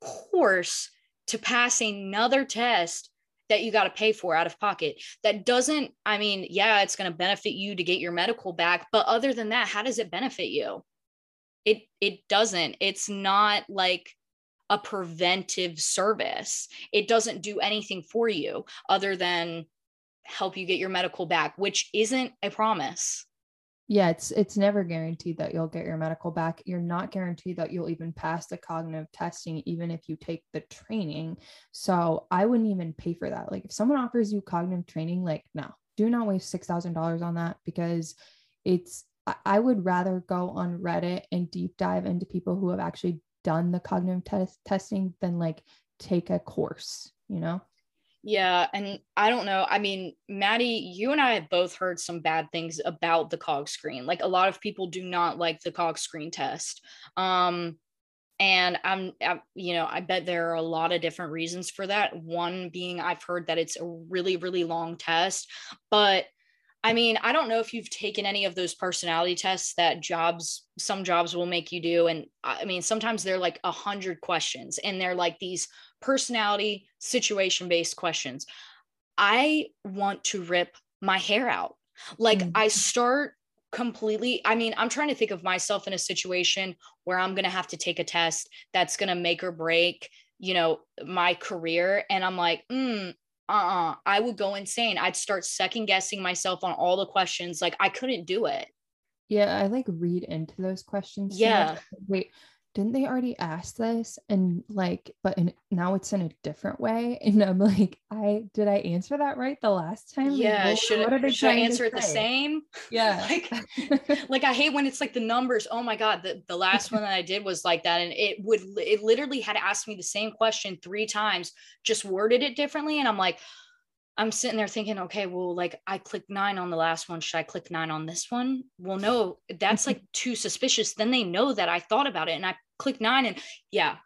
course to pass another test that you got to pay for out of pocket. That doesn't, I mean, yeah, it's going to benefit you to get your medical back, but other than that, how does it benefit you? It, it doesn't. It's not like a preventive service. It doesn't do anything for you other than help you get your medical back, which isn't a promise. Yeah, it's it's never guaranteed that you'll get your medical back. You're not guaranteed that you'll even pass the cognitive testing, even if you take the training. So I wouldn't even pay for that. Like if someone offers you cognitive training, like no, do not waste six thousand dollars on that, because it's, I would rather go on Reddit and deep dive into people who have actually done the cognitive test testing than like take a course, you know? Yeah. And I don't know. I mean, Maddie, you and I have both heard some bad things about the cog screen. Like a lot of people do not like the cog screen test. Um, and I'm, I'm, you know, I bet there are a lot of different reasons for that. One being I've heard that it's a really, really long test, but I mean, I don't know if you've taken any of those personality tests that jobs, some jobs will make you do. And I mean, sometimes they're like a hundred questions and they're like these personality situation-based questions. I want to rip my hair out. Like mm-hmm. I start completely, I mean, I'm trying to think of myself in a situation where I'm going to have to take a test that's going to make or break, you know, my career. And I'm like, mm, uh-uh, I would go insane. I'd start second guessing myself on all the questions. Like I couldn't do it. Yeah. I like read into those questions. Yeah. Wait, didn't they already ask this? And like, but in, now it's in a different way. And I'm like, I, did I answer that right the last time? Yeah. Like, should what, I, what should I answer it the same? Yeah. like, like I hate when it's like the numbers. Oh my God. The, the last one that I did was like that. And it would, it literally had asked me the same question three times, just worded it differently. And I'm like, I'm sitting there thinking, okay, well, like I clicked nine on the last one. Should I click nine on this one? Well, no, that's like too suspicious. Then they know that I thought about it and I clicked nine and yeah,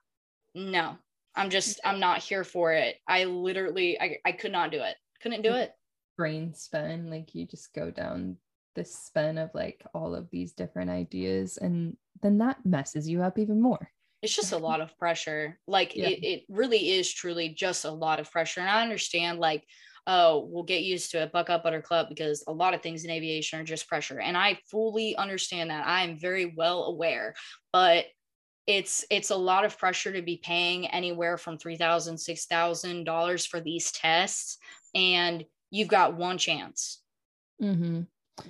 no, I'm just, I'm not here for it. I literally, I, I could not do it. Couldn't do it. Brain spin. Like you just go down this spin of like all of these different ideas and then that messes you up even more. It's just a lot of pressure. Like yeah. it, it really is truly just a lot of pressure. And I understand like, oh, we'll get used to it, buck up, buttercup, because a lot of things in aviation are just pressure. And I fully understand that. I am very well aware, but it's, it's a lot of pressure to be paying anywhere from three thousand dollars, six thousand dollars for these tests. And you've got one chance. Mm-hmm.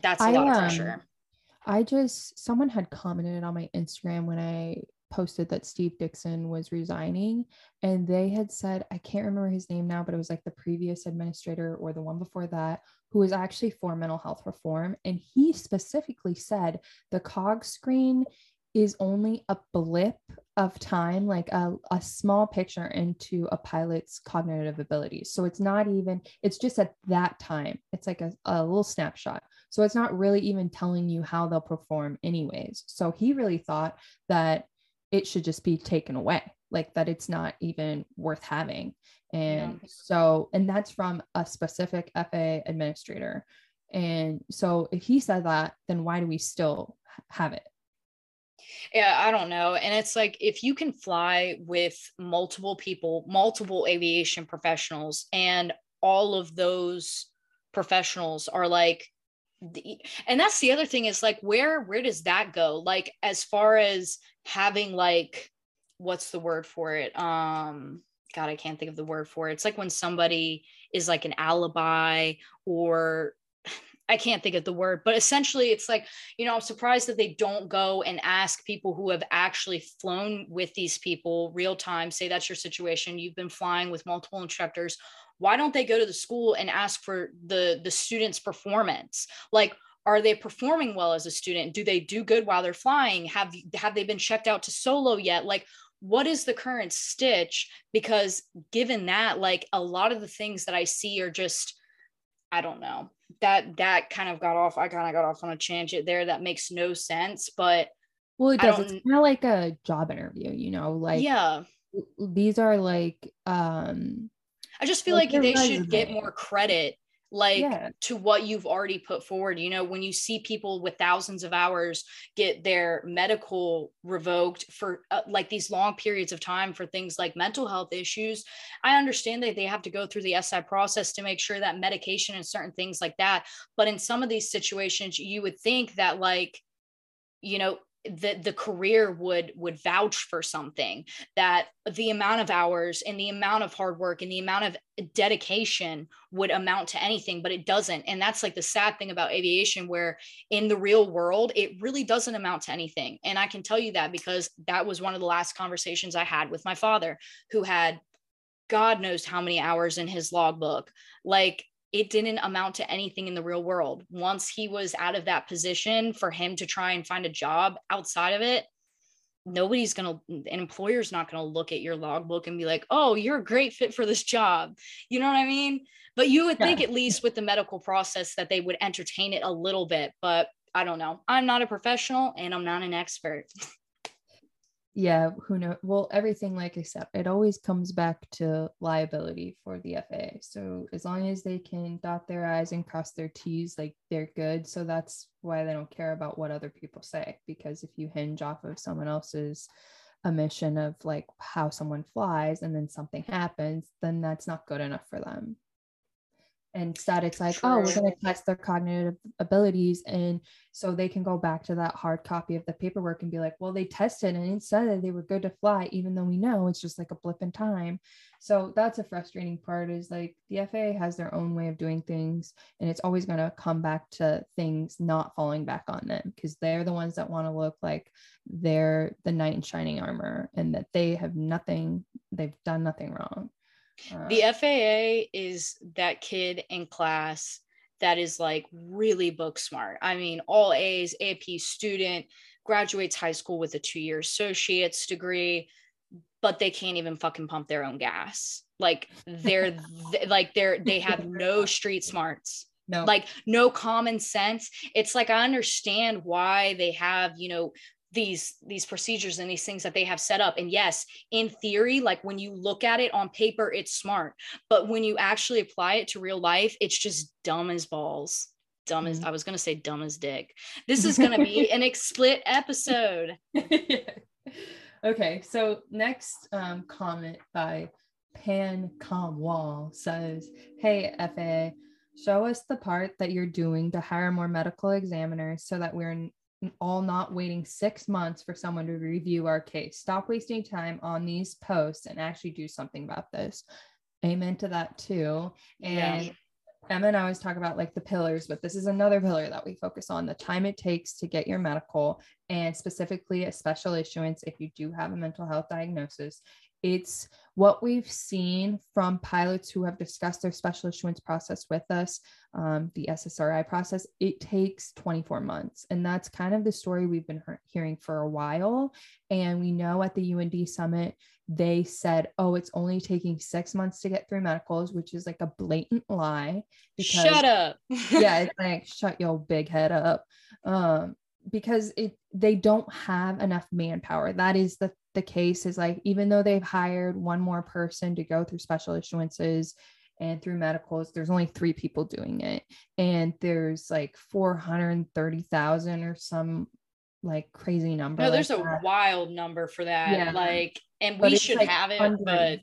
That's a I, lot of pressure. Um, I just, someone had commented on my Instagram when I posted that Steve Dickson was resigning, and they had said, I can't remember his name now, but it was like the previous administrator or the one before that, who was actually for mental health reform. And he specifically said the cog screen is only a blip of time, like a, a small picture into a pilot's cognitive abilities. So it's not even, it's just at that time, it's like a, a little snapshot. So it's not really even telling you how they'll perform anyways. So he really thought that it should just be taken away, like that it's not even worth having. And yeah. so, and that's from a specific F A A administrator. And so if he said that, then why do we still have it? Yeah, I don't know. And it's like, if you can fly with multiple people, multiple aviation professionals, and all of those professionals are like, and that's the other thing is like, where, where does that go? Like, as far as having like, what's the word for it? Um, God, I can't think of the word for it. It's like when somebody is like an alibi, or I can't think of the word, but essentially it's like, you know, I'm surprised that they don't go and ask people who have actually flown with these people real time, say, that's your situation. You've been flying with multiple instructors. Why don't they go to the school and ask for the, the student's performance? Like, are they performing well as a student? Do they do good while they're flying? Have, have they been checked out to solo yet? Like, what is the current stitch? Because given that, like a lot of the things that I see are just, I don't know, that, that kind of got off. I kind of got off on a tangent there. That makes no sense, but. Well, it does. It's kind of like a job interview, you know, like, yeah, these are like, um, I just feel like, like they should get more credit. like yeah. to what you've already put forward. You know, when you see people with thousands of hours get their medical revoked for uh, like these long periods of time for things like mental health issues, I understand that they have to go through the S I process to make sure that medication and certain things like that. But in some of these situations, you would think that, like, you know, the the career would would vouch for something, that the amount of hours and the amount of hard work and the amount of dedication would amount to anything, but it doesn't. And that's like the sad thing about aviation, where in the real world, it really doesn't amount to anything. And I can tell you that because that was one of the last conversations I had with my father, who had God knows how many hours in his logbook. Like, it didn't amount to anything in the real world. Once he was out of that position, for him to try and find a job outside of it, nobody's going to, an employer's not going to look at your logbook and be like, oh, you're a great fit for this job. You know what I mean? But you would yeah. think, at least with the medical process, that they would entertain it a little bit, but I don't know. I'm not a professional and I'm not an expert. Yeah. Who knows? Well, everything, like I said, it always comes back to liability for the F A A. So as long as they can dot their I's and cross their T's, like, they're good. So that's why they don't care about what other people say, because if you hinge off of someone else's omission of, like, how someone flies and then something happens, then that's not good enough for them. Instead, it's like, True. oh, we're going to test their cognitive abilities. And so they can go back to that hard copy of the paperwork and be like, well, they tested and it said that they were good to fly, even though we know it's just like a blip in time. So that's a frustrating part, is like the F A A has their own way of doing things, and it's always going to come back to things not falling back on them, because they're the ones that want to look like they're the knight in shining armor and that they have nothing, they've done nothing wrong. The F A A is that kid in class that is, like, really book smart. I mean, all A's, A P student, graduates high school with a two-year associate's degree, but they can't even fucking pump their own gas. Like, they're th- like they're they have no street smarts. No. Like, no common sense. It's like, I understand why they have, you know, these these procedures and these things that they have set up. And yes, in theory, like, when you look at it on paper, it's smart, but when you actually apply it to real life, it's just dumb as balls. Dumb as, I was going to say dumb as dick. This is going to be an split episode. Okay. So next um, comment by Pan Com Wall says, hey, F A A, show us the part that you're doing to hire more medical examiners so that we're in all not waiting six months for someone to review our case. Stop wasting time on these posts and actually do something about this. Amen to that too. And yeah. Emma and I always talk about, like, the pillars, but this is another pillar that we focus on: the time it takes to get your medical, and specifically a special issuance if you do have a mental health diagnosis. It's what we've seen from pilots who have discussed their special issuance process with us, um, the S S R I process. It takes twenty-four months. And that's kind of the story we've been he- hearing for a while. And we know at the U N D summit, they said, oh, it's only taking six months to get through medicals, which is like a blatant lie. Because, shut up. Yeah, it's like, shut your big head up. Um, because it they don't have enough manpower. That is the the case, is like, even though they've hired one more person to go through special issuances and through medicals, there's only three people doing it. And there's like four hundred thirty thousand or some like crazy number. No, there's like a that. wild number for that. Yeah. Like, and but we should like have it, but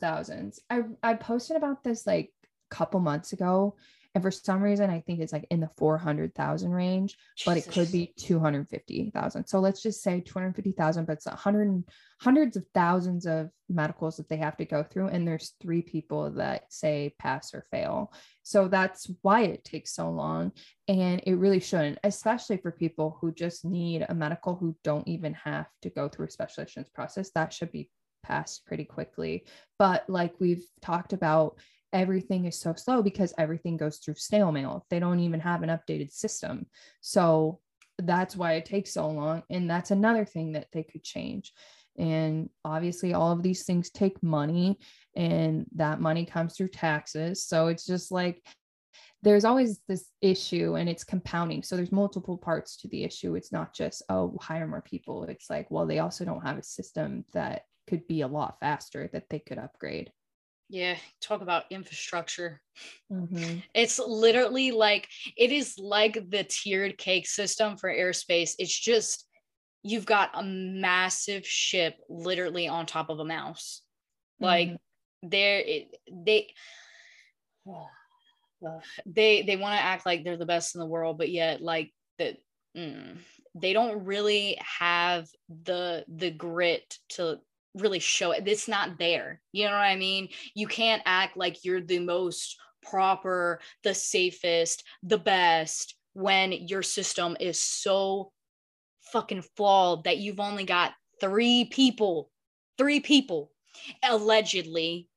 thousands. I, I posted about this like a couple months ago, and for some reason, I think it's like in the four hundred thousand range, Jesus. But it could be two hundred fifty thousand. So let's just say two hundred fifty thousand, but it's one hundred, hundreds of thousands of medicals that they have to go through. And there's three people that say pass or fail. So that's why it takes so long. And it really shouldn't, especially for people who just need a medical, who don't even have to go through a special issuance process. That should be passed pretty quickly. But like we've talked about, everything is so slow because everything goes through snail mail. They don't even have an updated system. So that's why it takes so long. And that's another thing that they could change. And obviously all of these things take money, and that money comes through taxes. So it's just like, there's always this issue, and it's compounding. So there's multiple parts to the issue. It's not just, oh, hire more people. It's like, well, they also don't have a system that could be a lot faster that they could upgrade. Yeah, talk about infrastructure. Mm-hmm. It's literally like, it is like the tiered cake system for airspace. It's just, you've got a massive ship literally on top of a mouse. Mm-hmm. Like they're, it, they, they, they want to act like they're the best in the world, but yet like that, mm, they don't really have the, the grit to really show it. It's not there. You know what I mean? You can't act like you're the most proper, the safest, the best when your system is so fucking flawed that you've only got three people, three people, allegedly.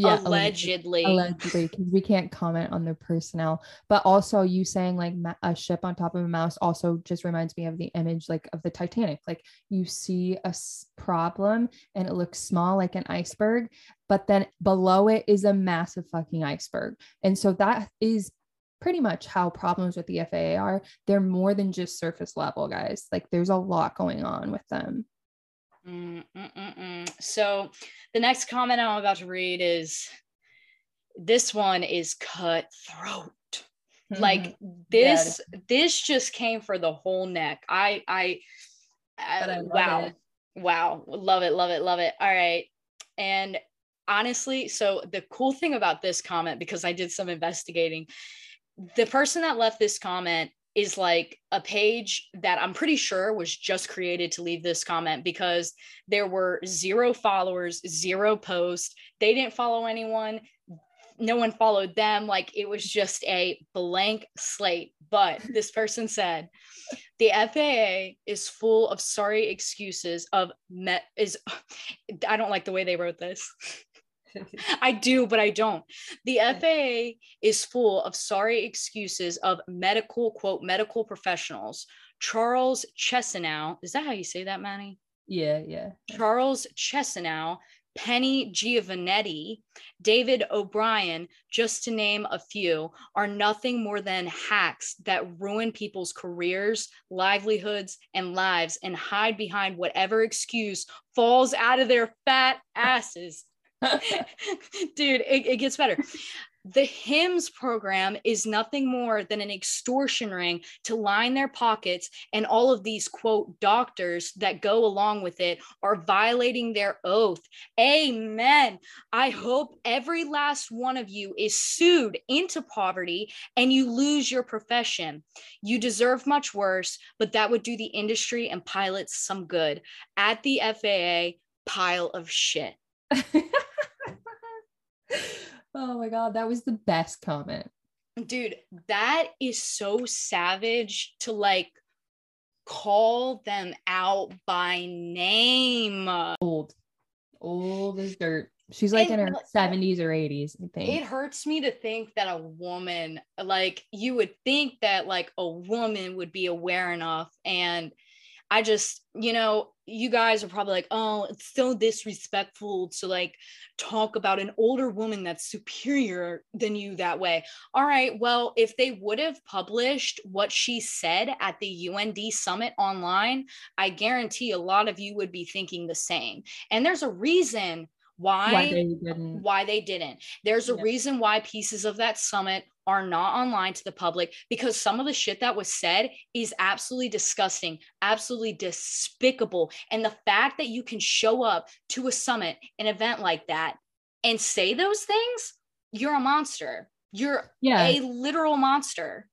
Yeah, allegedly. Allegedly, because we can't comment on their personnel. But also you saying like ma- a ship on top of a mouse also just reminds me of the image like of the Titanic. Like you see a s- problem and it looks small like an iceberg, but then below it is a massive fucking iceberg. And so that is pretty much how problems with the F A A are. They're more than just surface level, guys. Like there's a lot going on with them. Mm, mm, mm, mm. So the next comment I'm about to read is, this one is cutthroat. Mm-hmm. Like this, yeah. This just came for the whole neck. I, I, I, I wow, it. wow. Love it. Love it. Love it. All right. And honestly, so the cool thing about this comment, because I did some investigating, the person that left this comment is like a page that I'm pretty sure was just created to leave this comment, because there were zero followers, zero posts. They didn't follow anyone. No one followed them. Like it was just a blank slate. But this person said, the F A A is full of sorry excuses of met is, I don't like the way they wrote this. I do, but I don't. The F A A is full of sorry excuses of medical, quote, medical professionals. Charles Chesinau, is that how you say that, Manny? Yeah, yeah. Charles Chesinau, Penny Giovanetti, David O'Brien, just to name a few, are nothing more than hacks that ruin people's careers, livelihoods, and lives, and hide behind whatever excuse falls out of their fat asses. Dude, it, it gets better. The H I M S program is nothing more than an extortion ring to line their pockets, and all of these quote doctors that go along with it are violating their oath. Amen. I hope every last one of you is sued into poverty and you lose your profession. You deserve much worse, but that would do the industry and pilots some good. At the F A A, pile of shit. Oh my god, that was the best comment, dude. That is so savage to like call them out by name. Old old as dirt. She's like it, in her seventies or eighties, I think. It hurts me to think that a woman, like you would think that like a woman would be aware enough. And I just, you know, you guys are probably like, oh, it's so disrespectful to like talk about an older woman that's superior than you that way. All right, well, if they would have published what she said at the U N D summit online, I guarantee a lot of you would be thinking the same. And there's a reason why, why, they, didn't. why they didn't. There's a yeah. reason why pieces of that summit are not online to the public, because some of the shit that was said is absolutely disgusting, absolutely despicable. And the fact that you can show up to a summit, an event like that, and say those things, you're a monster. You're yeah. a literal monster.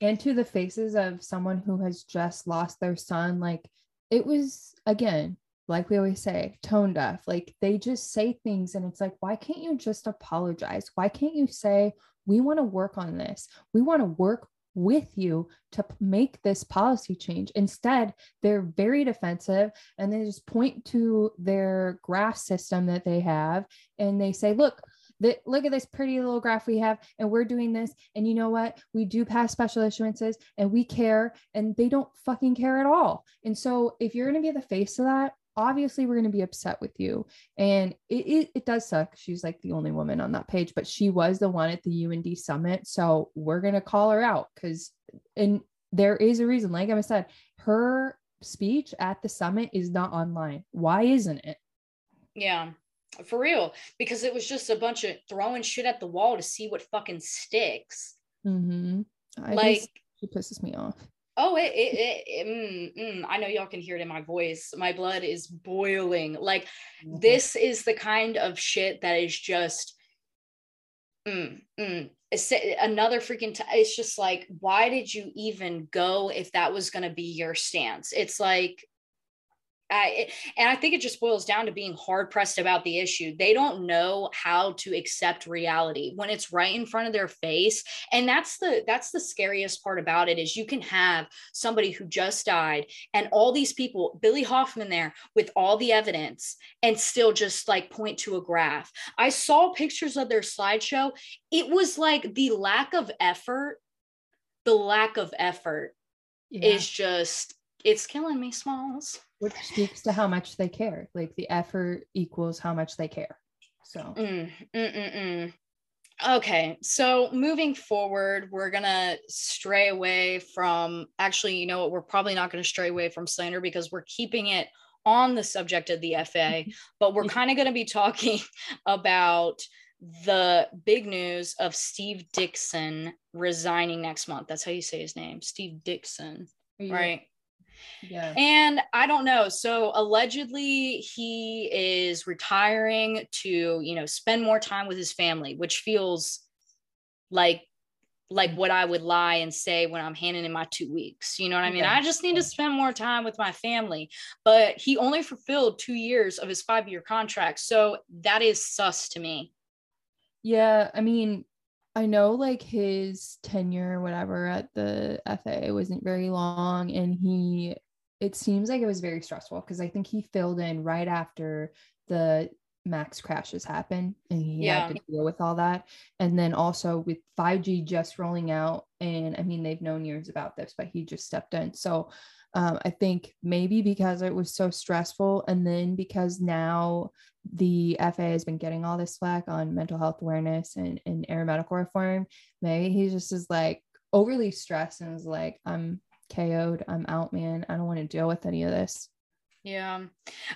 And to the faces of someone who has just lost their son, like it was, again, like we always say, tone deaf. Like they just say things and it's like, why can't you just apologize? Why can't you say, we want to work on this. We want to work with you to p- make this policy change. Instead, they're very defensive and they just point to their graph system that they have. And they say, look, th- look at this pretty little graph we have, and we're doing this. And you know what? We do pass special issuances and we care, and they don't fucking care at all. And so if you're going to be the face of that, obviously we're going to be upset with you. And it, it it does suck. She's like the only woman on that page, but she was the one at the U N D summit. So we're going to call her out, because, and there is a reason, like I said, her speech at the summit is not online. Why isn't it? Yeah. for real, because it was just a bunch of throwing shit at the wall to see what fucking sticks. Mm-hmm. I like, she pisses me off. Oh, it, it, it, it mm, mm, I know y'all can hear it in my voice. My blood is boiling. Like, mm-hmm. This is the kind of shit that is just, mm, mm. It's another freaking t- it's just like, why did you even go if that was going to be your stance? It's like, I, it, and I think it just boils down to being hard pressed about the issue. They don't know how to accept reality when it's right in front of their face. And that's the, that's the scariest part about it, is you can have somebody who just died and all these people, Billy Hoffman there with all the evidence, and still just like point to a graph. I saw pictures of their slideshow. It was like the lack of effort, the lack of effort yeah. is just, it's killing me, Smalls. Which speaks to how much they care. Like, the effort equals how much they care. So. Mm, mm, mm, mm. Okay. So moving forward, we're going to stray away from, actually, you know what? We're probably not going to stray away from slander, because we're keeping it on the subject of the F A A, but we're kind of going to be talking about the big news of Steve Dickson resigning next month. That's how you say his name. Steve Dickson. Yeah. Right. Yeah. And I don't know. So allegedly he is retiring to, you know, spend more time with his family, which feels like, like what I would lie and say when I'm handing in my two weeks. You know what I mean? Yeah. I just need to spend more time with my family, but he only fulfilled two years of his five year contract. So that is sus to me. Yeah. I mean, I know like his tenure or whatever at the F A A wasn't very long, and he, it seems like it was very stressful, because I think he filled in right after the Max crashes happened, and he yeah. had to deal with all that. And then also with five G just rolling out, and I mean, they've known years about this, but he just stepped in. So um, I think maybe because it was so stressful, and then because now the F A A has been getting all this slack on mental health awareness and, and aeromedical reform, maybe he just is like overly stressed and is like, I'm K O'd, I'm out, man. I don't want to deal with any of this. Yeah.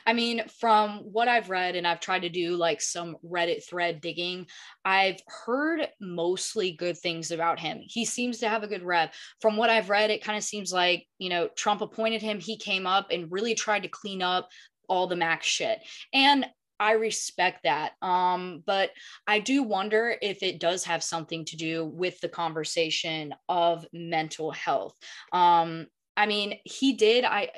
I mean, from what I've read, and I've tried to do like some Reddit thread digging, I've heard mostly good things about him. He seems to have a good rep. From what I've read, it kind of seems like, you know, Trump appointed him. He came up and really tried to clean up all the Max shit. And I respect that. Um, but I do wonder if it does have something to do with the conversation of mental health. Um, I mean, he did, I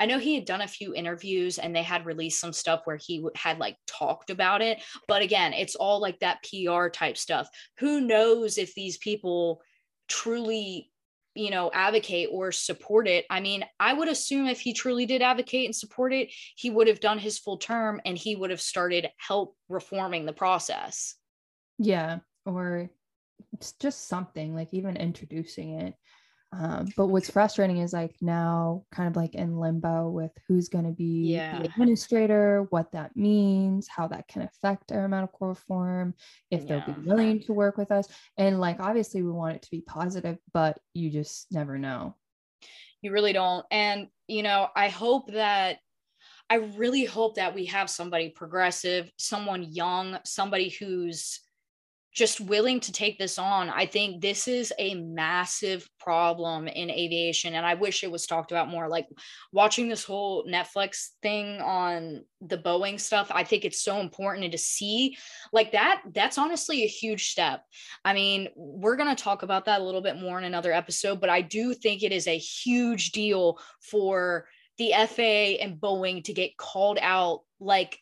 I know he had done a few interviews and they had released some stuff where he had like talked about it. But again, it's all like that P R type stuff. Who knows if these people truly, you know, advocate or support it. I mean, I would assume if he truly did advocate and support it, he would have done his full term and he would have started help reforming the process. Yeah. Or it's just something like even introducing it. Um, but what's frustrating is like now kind of like in limbo with who's going to be yeah. the administrator, what that means, how that can affect aeromedical reform, if yeah. they'll be willing to work with us. And like, obviously we want it to be positive, but you just never know. You really don't. And, you know, I hope that I really hope that we have somebody progressive, someone young, somebody who's just willing to take this on. I think this is a massive problem in aviation. And I wish it was talked about more. Like watching this whole Netflix thing on the Boeing stuff, I think it's so important, and to see like that, that's honestly a huge step. I mean, we're going to talk about that a little bit more in another episode, but I do think it is a huge deal for the F A A and Boeing to get called out. Like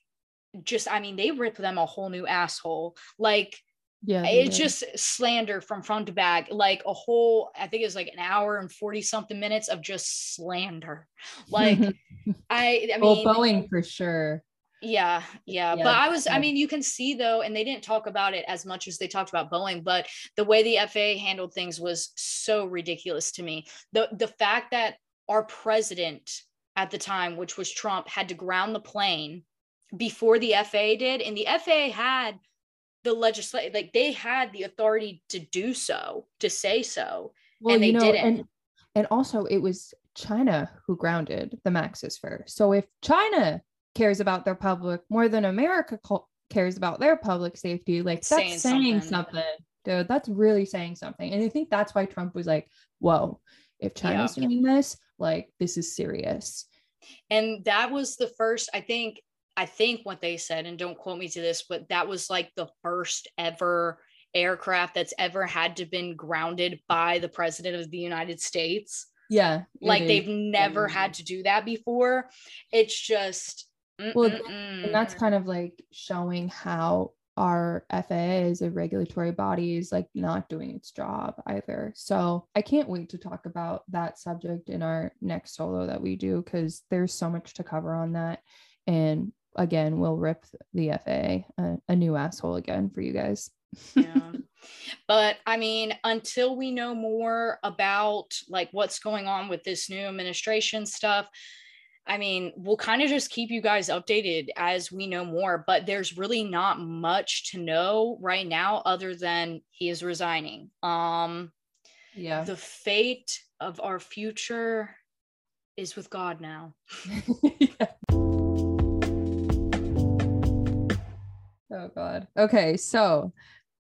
just, I mean, they ripped them a whole new asshole. Like, yeah, it's yeah. just slander from front to back, like a whole, I think it was like an hour and forty something minutes of just slander. Like, I, I mean, well, Boeing for sure. Yeah, yeah. Yeah. But I was, yeah. I mean, you can see though, and they didn't talk about it as much as they talked about Boeing, but the way the F A A handled things was so ridiculous to me. The, the fact that our president at the time, which was Trump, had to ground the plane before the F A A did, and the F A A had the legislature, like they had the authority to do so, to say so, well, and they you know, didn't. And, and also it was China who grounded the Maxes first. So if China cares about their public more than America cares about their public safety. Like, that's saying, saying something. something, dude. That's really saying something. And I think that's why Trump was like, whoa, if China's yeah. doing this, like, this is serious. And that was the first, I think, I think what they said, and don't quote me to this, but that was like the first ever aircraft that's ever had to been grounded by the president of the United States. Yeah. Like, they've never yeah. had to do that before. It's just, mm-mm-mm. Well, and that's kind of like showing how our F A A is a regulatory body is like not doing its job either. So I can't wait to talk about that subject in our next solo that we do, because there's so much to cover on that. And again, we'll rip the F A A uh, a new asshole again for you guys. Yeah. But I mean, until we know more about like what's going on with this new administration stuff, I mean, we'll kind of just keep you guys updated as we know more, but there's really not much to know right now other than he is resigning. Um, yeah. The fate of our future is with God now. yeah. Oh God. Okay. So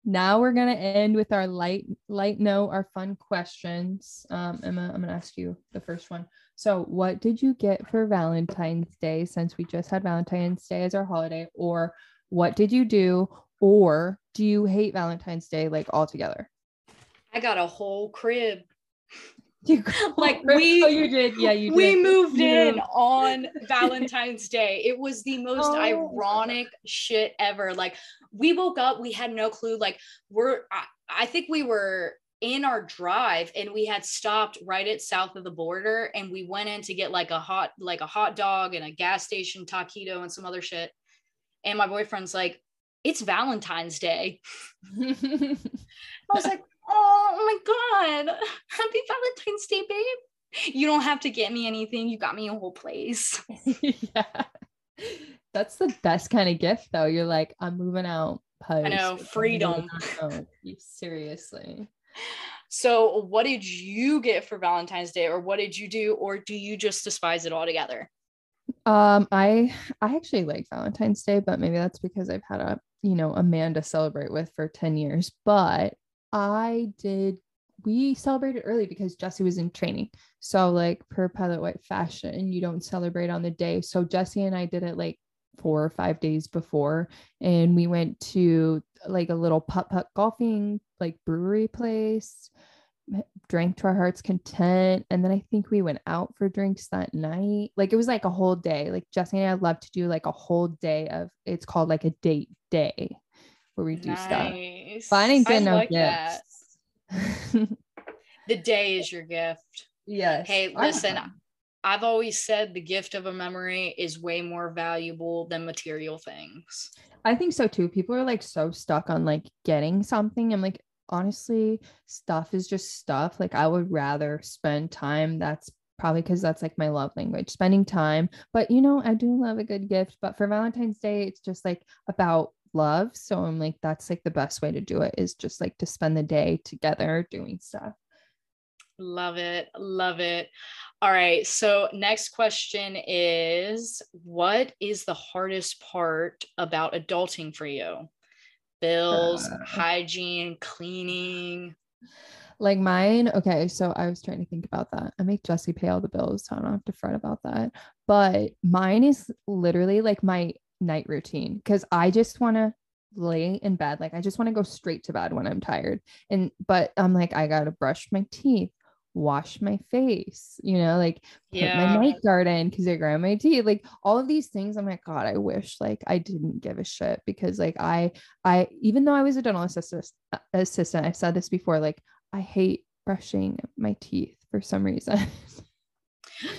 now we're going to end with our light, light note, our fun questions. Um, Emma, I'm going to ask you the first one. So what did you get for Valentine's Day, since we just had Valentine's Day as our holiday? Or what did you do? Or do you hate Valentine's Day like altogether? I got a whole crib. You like we oh, you did yeah you did. we moved you in moved. on Valentine's Day. It was the most oh. ironic shit ever. Like, we woke up, we had no clue. Like, we're I, I think we were in our drive and we had stopped right at south of the border, and we went in to get like a hot like a hot dog and a gas station taquito and some other shit, and my boyfriend's like, it's Valentine's Day. I was like, oh my God, happy Valentine's Day, babe. You don't have to get me anything. You got me a whole place. Yeah. That's the best kind of gift though. You're like, I'm moving out. Post. I know, freedom. Out. Seriously. So what did you get for Valentine's Day, or what did you do, or do you just despise it altogether? Um, I, I actually like Valentine's Day, but maybe that's because I've had a, you know, a man to celebrate with for ten years, but I did, we celebrated early because Jesse was in training. So like per Pilot White fashion, you don't celebrate on the day. So Jesse and I did it like four or five days before. And we went to like a little putt-putt golfing, like brewery place, drank to our heart's content. And then I think we went out for drinks that night. Like, it was like a whole day. Like, Jesse and I love to do like a whole day of, it's called like a date day, where we do nice. stuff. But I didn't get I no like gifts. The day is your gift. Yes. Hey, listen, I I've always said the gift of a memory is way more valuable than material things. I think so too. People are like so stuck on like getting something. I'm like, honestly, stuff is just stuff. Like, I would rather spend time. That's probably because that's like my love language, spending time. But you know, I do love a good gift. But for Valentine's Day, it's just like about love. So I'm like, that's like the best way to do it, is just like to spend the day together doing stuff. Love it. Love it. All right. So next question is, what is the hardest part about adulting for you? Bills, uh, hygiene, cleaning. Like mine. Okay. So I was trying to think about that. I make Jesse pay all the bills, so I don't have to fret about that. But mine is literally like my night routine, because I just want to lay in bed. Like, I just want to go straight to bed when I'm tired. And but I'm like, I gotta brush my teeth, wash my face, you know, like yeah. put my night guard in because I grind my teeth, like all of these things. I'm like, God, I wish like I didn't give a shit, because like I I even though I was a dental assistant assistant, I've said this before, like I hate brushing my teeth for some reason.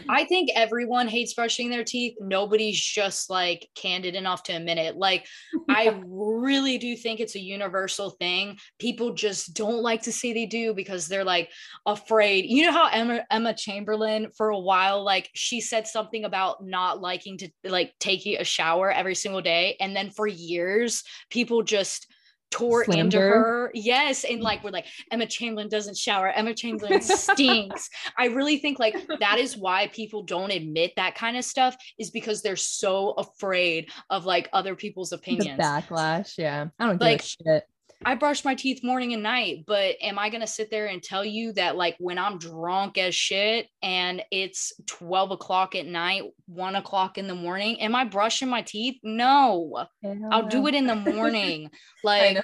I think everyone hates brushing their teeth. Nobody's just like candid enough to admit it. Like, I really do think it's a universal thing. People just don't like to say they do because they're like afraid. You know how Emma, Emma Chamberlain for a while, like she said something about not liking to like take a shower every single day. And then for years, people just tore Slammed into her. her. Yes. And like, we're like, Emma Chamberlain doesn't shower. Emma Chamberlain stinks. I really think like that is why people don't admit that kind of stuff, is because they're so afraid of like other people's opinions. The backlash. Yeah. I don't give like, a shit. I brush my teeth morning and night, but am I going to sit there and tell you that like when I'm drunk as shit and it's twelve o'clock at night, one o'clock in the morning, am I brushing my teeth? No, yeah. I'll do it in the morning. Like,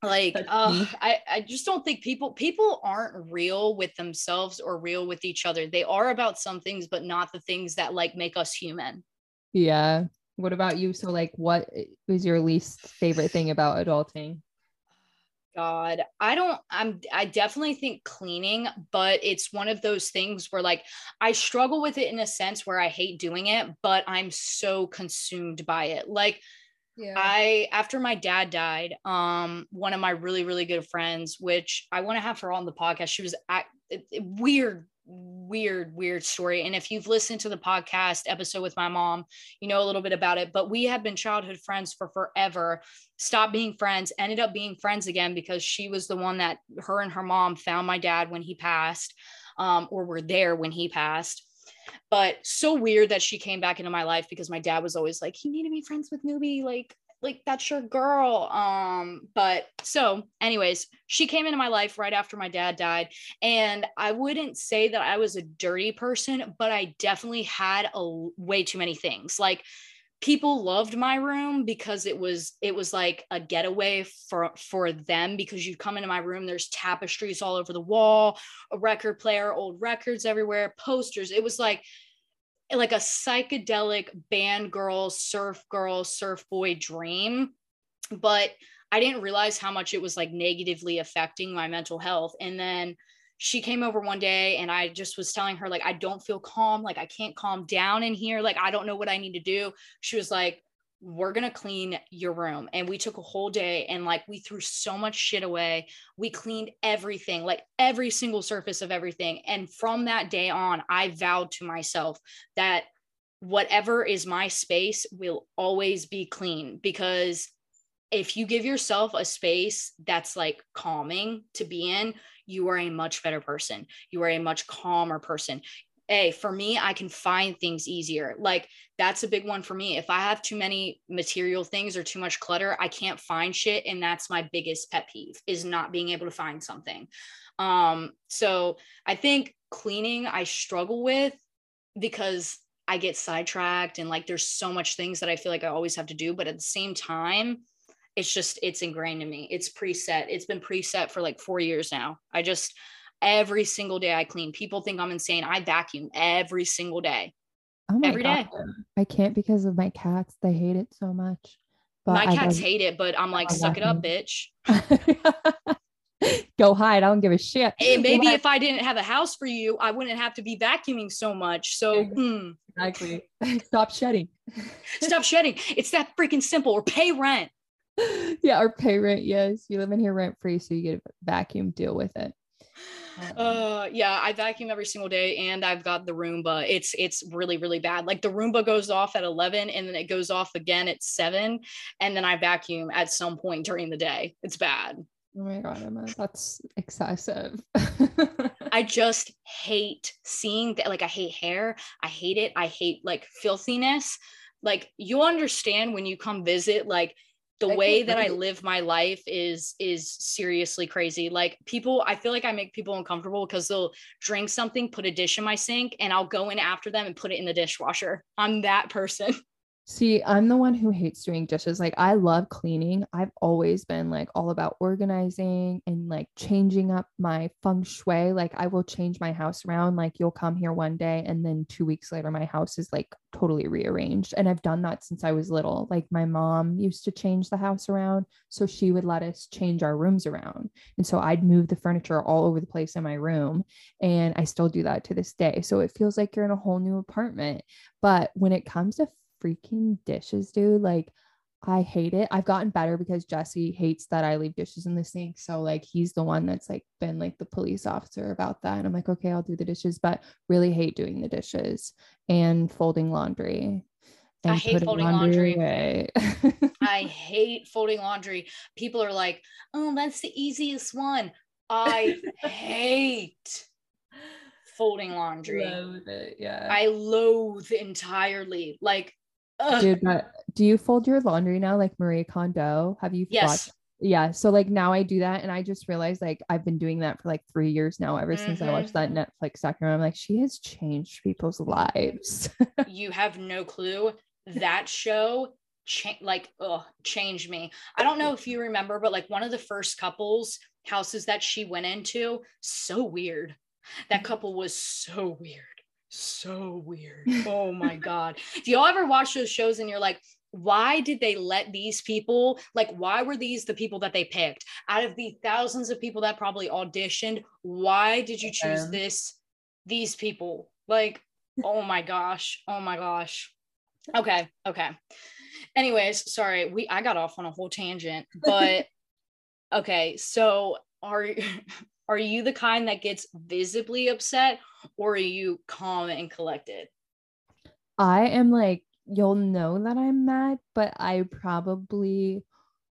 like, uh, I, I just don't think people, people aren't real with themselves or real with each other. They are about some things, but not the things that like make us human. Yeah. What about you? So like, what is your least favorite thing about adulting? God, I don't, I'm, I definitely think cleaning, but it's one of those things where like, I struggle with it in a sense where I hate doing it, but I'm so consumed by it. Like yeah. I, after my dad died, um, one of my really, really good friends, which I want to have her on the podcast. She was at, it, it, weird weird, weird story. And if you've listened to the podcast episode with my mom, you know a little bit about it, but we have been childhood friends for forever, stopped being friends, ended up being friends again, because she was the one that her and her mom found my dad when he passed, um, or were there when he passed. But so weird that she came back into my life, because my dad was always like, you need to be friends with Newbie. Like, like that's your girl. Um, but so anyways, she came into my life right after my dad died. And I wouldn't say that I was a dirty person, but I definitely had a way too many things. Like people loved my room because it was, it was like a getaway for, for them, because you come into my room, there's tapestries all over the wall, a record player, old records everywhere, posters. It was like, like a psychedelic band girl, surf girl, surf boy dream. But I didn't realize how much it was like negatively affecting my mental health. And then she came over one day and I just was telling her, like, I don't feel calm. Like I can't calm down in here. Like, I don't know what I need to do. She was like, we're going to clean your room. And we took a whole day and like, we threw so much shit away. We cleaned everything, like every single surface of everything. And from that day on, I vowed to myself that whatever is my space will always be clean, because if you give yourself a space that's like calming to be in, you are a much better person. You are a much calmer person. Hey, for me, I can find things easier. Like that's a big one for me. If I have too many material things or too much clutter, I can't find shit. And that's my biggest pet peeve, is not being able to find something. Um, so I think cleaning I struggle with, because I get sidetracked and like, there's so much things that I feel like I always have to do, but at the same time, it's just, it's ingrained in me. It's preset. It's been preset for like four years now. I just, every single day I clean. People think I'm insane. I vacuum every single day. Oh my every God. day. I can't because of my cats. They hate it so much. But my I cats hate it, but I'm like, I'm suck vacuum. It up, bitch. Go hide. I don't give a shit. Hey, maybe if I didn't have a house for you, I wouldn't have to be vacuuming so much. So mm. Exactly. Stop shedding. Stop shedding. It's that freaking simple. Or pay rent. Yeah, or pay rent. Yes. You live in here rent free, so you get a vacuum, deal with it. Uh, yeah, I vacuum every single day, and I've got the Roomba. It's, it's really, really bad. Like the Roomba goes off at eleven and then it goes off again at seven. And then I vacuum at some point during the day. It's bad. Oh my God, Emma, that's excessive. I just hate seeing that. Like I hate hair. I hate it. I hate like filthiness. Like you understand when you come visit, like the I way that I live my life is, is seriously crazy. Like people, I feel like I make people uncomfortable because they'll drink something, put a dish in my sink, and I'll go in after them and put it in the dishwasher. I'm that person. See, I'm the one who hates doing dishes. Like I love cleaning. I've always been like all about organizing and like changing up my feng shui. Like I will change my house around. Like you'll come here one day and then two weeks later, my house is like totally rearranged. And I've done that since I was little. Like my mom used to change the house around. So she would let us change our rooms around. And so I'd move the furniture all over the place in my room. And I still do that to this day. So it feels like you're in a whole new apartment. But when it comes to freaking dishes, dude, like I hate it. I've gotten better because Jesse hates that I leave dishes in the sink. So like, he's the one that's like been like the police officer about that. And I'm like, okay, I'll do the dishes, but really hate doing the dishes and folding laundry. I hate folding laundry. laundry. I hate folding laundry. People are like, oh, that's the easiest one. I hate folding laundry. Loathe it, yeah. I loathe entirely. Like, ugh. Dude, but do you fold your laundry now? Like Marie Kondo? Have you? Yes. Thought- yeah. So like now I do that. And I just realized like, I've been doing that for like three years now, ever mm-hmm. since I watched that Netflix documentary. I'm like, she has changed people's lives. You have no clue. That show cha- like, oh, changed me. I don't know if you remember, but like one of the first couples houses that she went into, so weird. That couple was so weird. So weird. Oh my God. If y'all ever watch those shows and you're like, why did they let these people, like, why were these the people that they picked out of the thousands of people that probably auditioned? Why did you choose this, these people? Like, oh my gosh. Oh my gosh. Okay. Okay. Anyways, sorry. We, I got off on a whole tangent, but okay. So are, are you the kind that gets visibly upset or are you calm and collected? I am like, you'll know that I'm mad, but I probably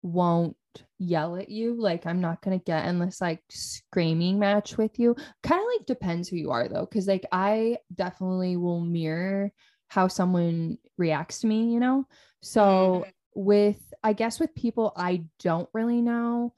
won't yell at you. Like, I'm not going to get endless like screaming match with you. Kind of like depends who you are though. Cause like, I definitely will mirror how someone reacts to me, you know? So with, I guess with people I don't really know,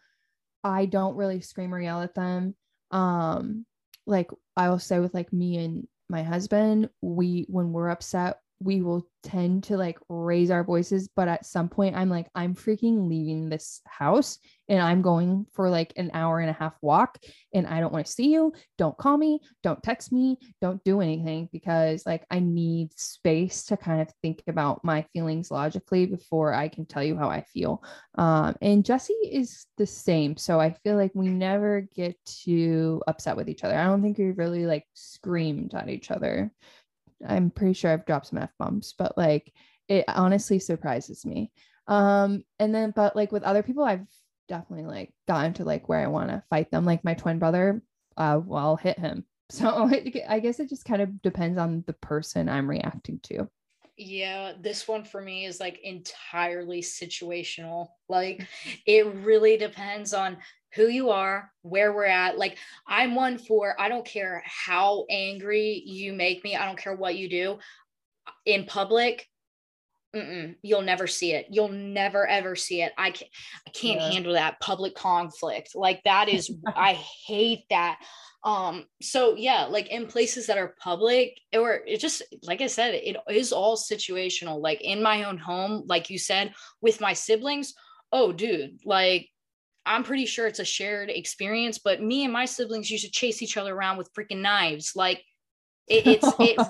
I don't really scream or yell at them. Um, like I will say with like me and my husband, we, when we're upset, we will tend to like raise our voices, but at some point I'm like, I'm freaking leaving this house and I'm going for like an hour and a half walk and I don't want to see you. Don't call me. Don't text me. Don't do anything because like I need space to kind of think about my feelings logically before I can tell you how I feel. Um, and Jesse is the same. So I feel like we never get too upset with each other. I don't think we really like screamed at each other. I'm pretty sure I've dropped some F-bombs, but like, it honestly surprises me. Um, and then, but like with other people, I've definitely like gotten to like where I want to fight them. Like my twin brother, uh, well, I'll hit him. So it, I guess it just kind of depends on the person I'm reacting to. Yeah. This one for me is like entirely situational. Like it really depends on who you are, where we're at. Like I'm one for, I don't care how angry you make me. I don't care what you do in public. Mm-mm, you'll never see it. You'll never, ever see it. I can't, I can't yeah. handle that public conflict. Like that is, I hate that. Um, so yeah, like in places that are public or it just, like I said, it is all situational, like in my own home, like you said, with my siblings. Oh dude, like I'm pretty sure it's a shared experience, but me and my siblings used to chase each other around with freaking knives. Like it, it's, it's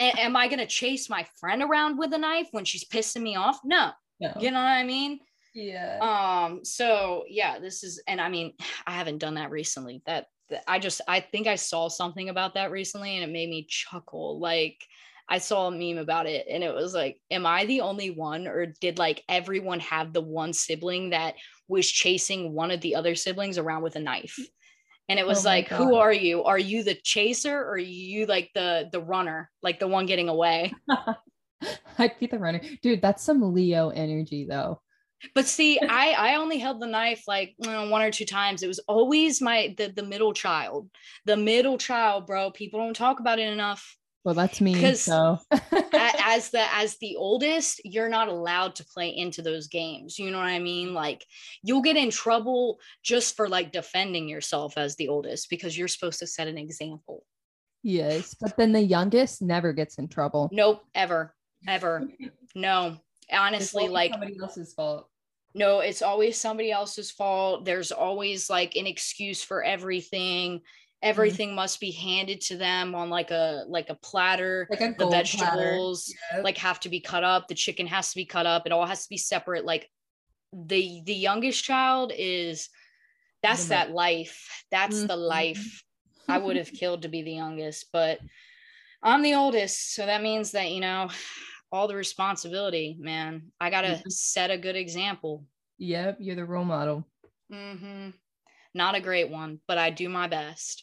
am I going to chase my friend around with a knife when she's pissing me off? No. no. You know what I mean? Yeah. Um, so yeah, this is, and I mean, I haven't done that recently. That, that I just, I think I saw something about that recently and it made me chuckle. Like I saw a meme about it and it was like, am I the only one or did like everyone have the one sibling that was chasing one of the other siblings around with a knife? And it was oh like, who are you? Are you the chaser or are you like the, the runner, like the one getting away? I'd be the runner. Dude, that's some Leo energy though. But see, I, I only held the knife like you know, one or two times. It was always my, the, the middle child, the middle child, bro. People don't talk about it enough. Well, that's me. Because so. as the as the oldest, you're not allowed to play into those games. You know what I mean? Like you'll get in trouble just for like defending yourself as the oldest because you're supposed to set an example. Yes, but then the youngest never gets in trouble. Nope, ever, ever. No, honestly, like somebody else's fault. No, it's always somebody else's fault. There's always like an excuse for everything. Everything mm-hmm. must be handed to them on like a like a platter, like a the vegetables platter. Yep. Like have to be cut up. The chicken has to be cut up. It all has to be separate. Like the the youngest child is that's mm-hmm. that life. That's mm-hmm. the life I would have killed to be the youngest, but I'm the oldest. So that means that, you know, all the responsibility, man, I got to mm-hmm. set a good example. Yep. You're the role model. Mm-hmm. Not a great one, but I do my best.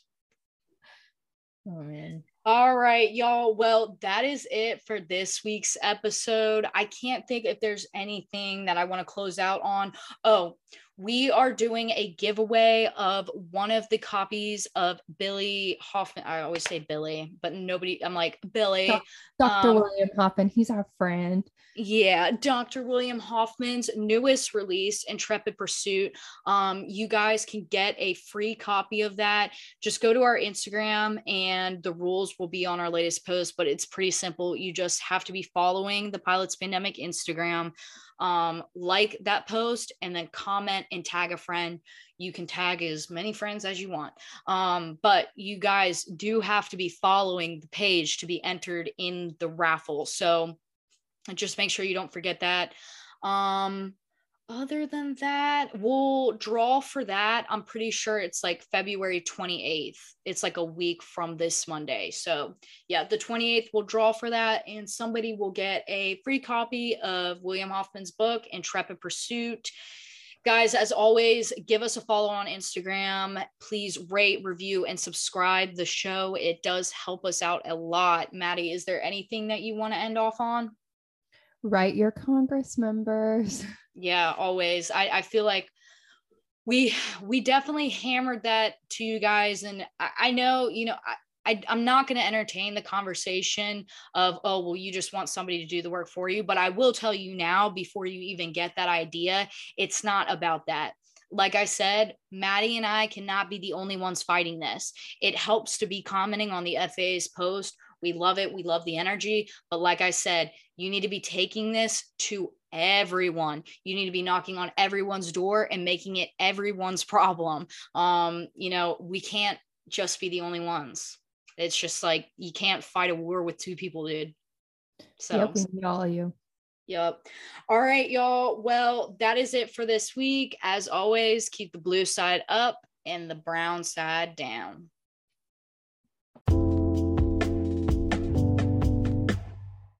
Oh man. All right, y'all. Well, that is it for this week's episode. I can't think if there's anything that I want to close out on. Oh, we are doing a giveaway of one of the copies of Billy Hoffman. I always say Billy, but nobody, I'm like, Billy. Doctor Um, William Hoffman, he's our friend. Yeah, Doctor William Hoffman's newest release, Intrepid Pursuit. Um, you guys can get a free copy of that. Just go to our Instagram and the rules will be on our latest post, but it's pretty simple. You just have to be following the Pilots Pandemic Instagram. Um, like that post and then comment and tag a friend. You can tag as many friends as you want. Um, but you guys do have to be following the page to be entered in the raffle. So just make sure you don't forget that. Um, other than that, we'll draw for that. I'm pretty sure it's like February twenty-eighth. It's like a week from this Monday. So yeah, the twenty-eighth we'll draw for that, and somebody will get a free copy of William Hoffman's book, Intrepid Pursuit. Guys, as always, give us a follow on Instagram. Please rate, review, and subscribe the show. It does help us out a lot. Maddie, is there anything that you want to end off on? Write your Congress members. Yeah, always. I, I feel like we we definitely hammered that to you guys. And I, I know, you know, I, I, I'm not going to entertain the conversation of, oh, well, you just want somebody to do the work for you. But I will tell you now, before you even get that idea, it's not about that. Like I said, Maddie and I cannot be the only ones fighting this. It helps to be commenting on the F A A's post. We love it. We love the energy. But like I said, you need to be taking this to everyone. You need to be knocking on everyone's door and making it everyone's problem. Um, you know, we can't just be the only ones. It's just like, you can't fight a war with two people, dude. So yep, we need all of you. Yep. All right, y'all. Well, that is it for this week. As always, keep the blue side up and the brown side down.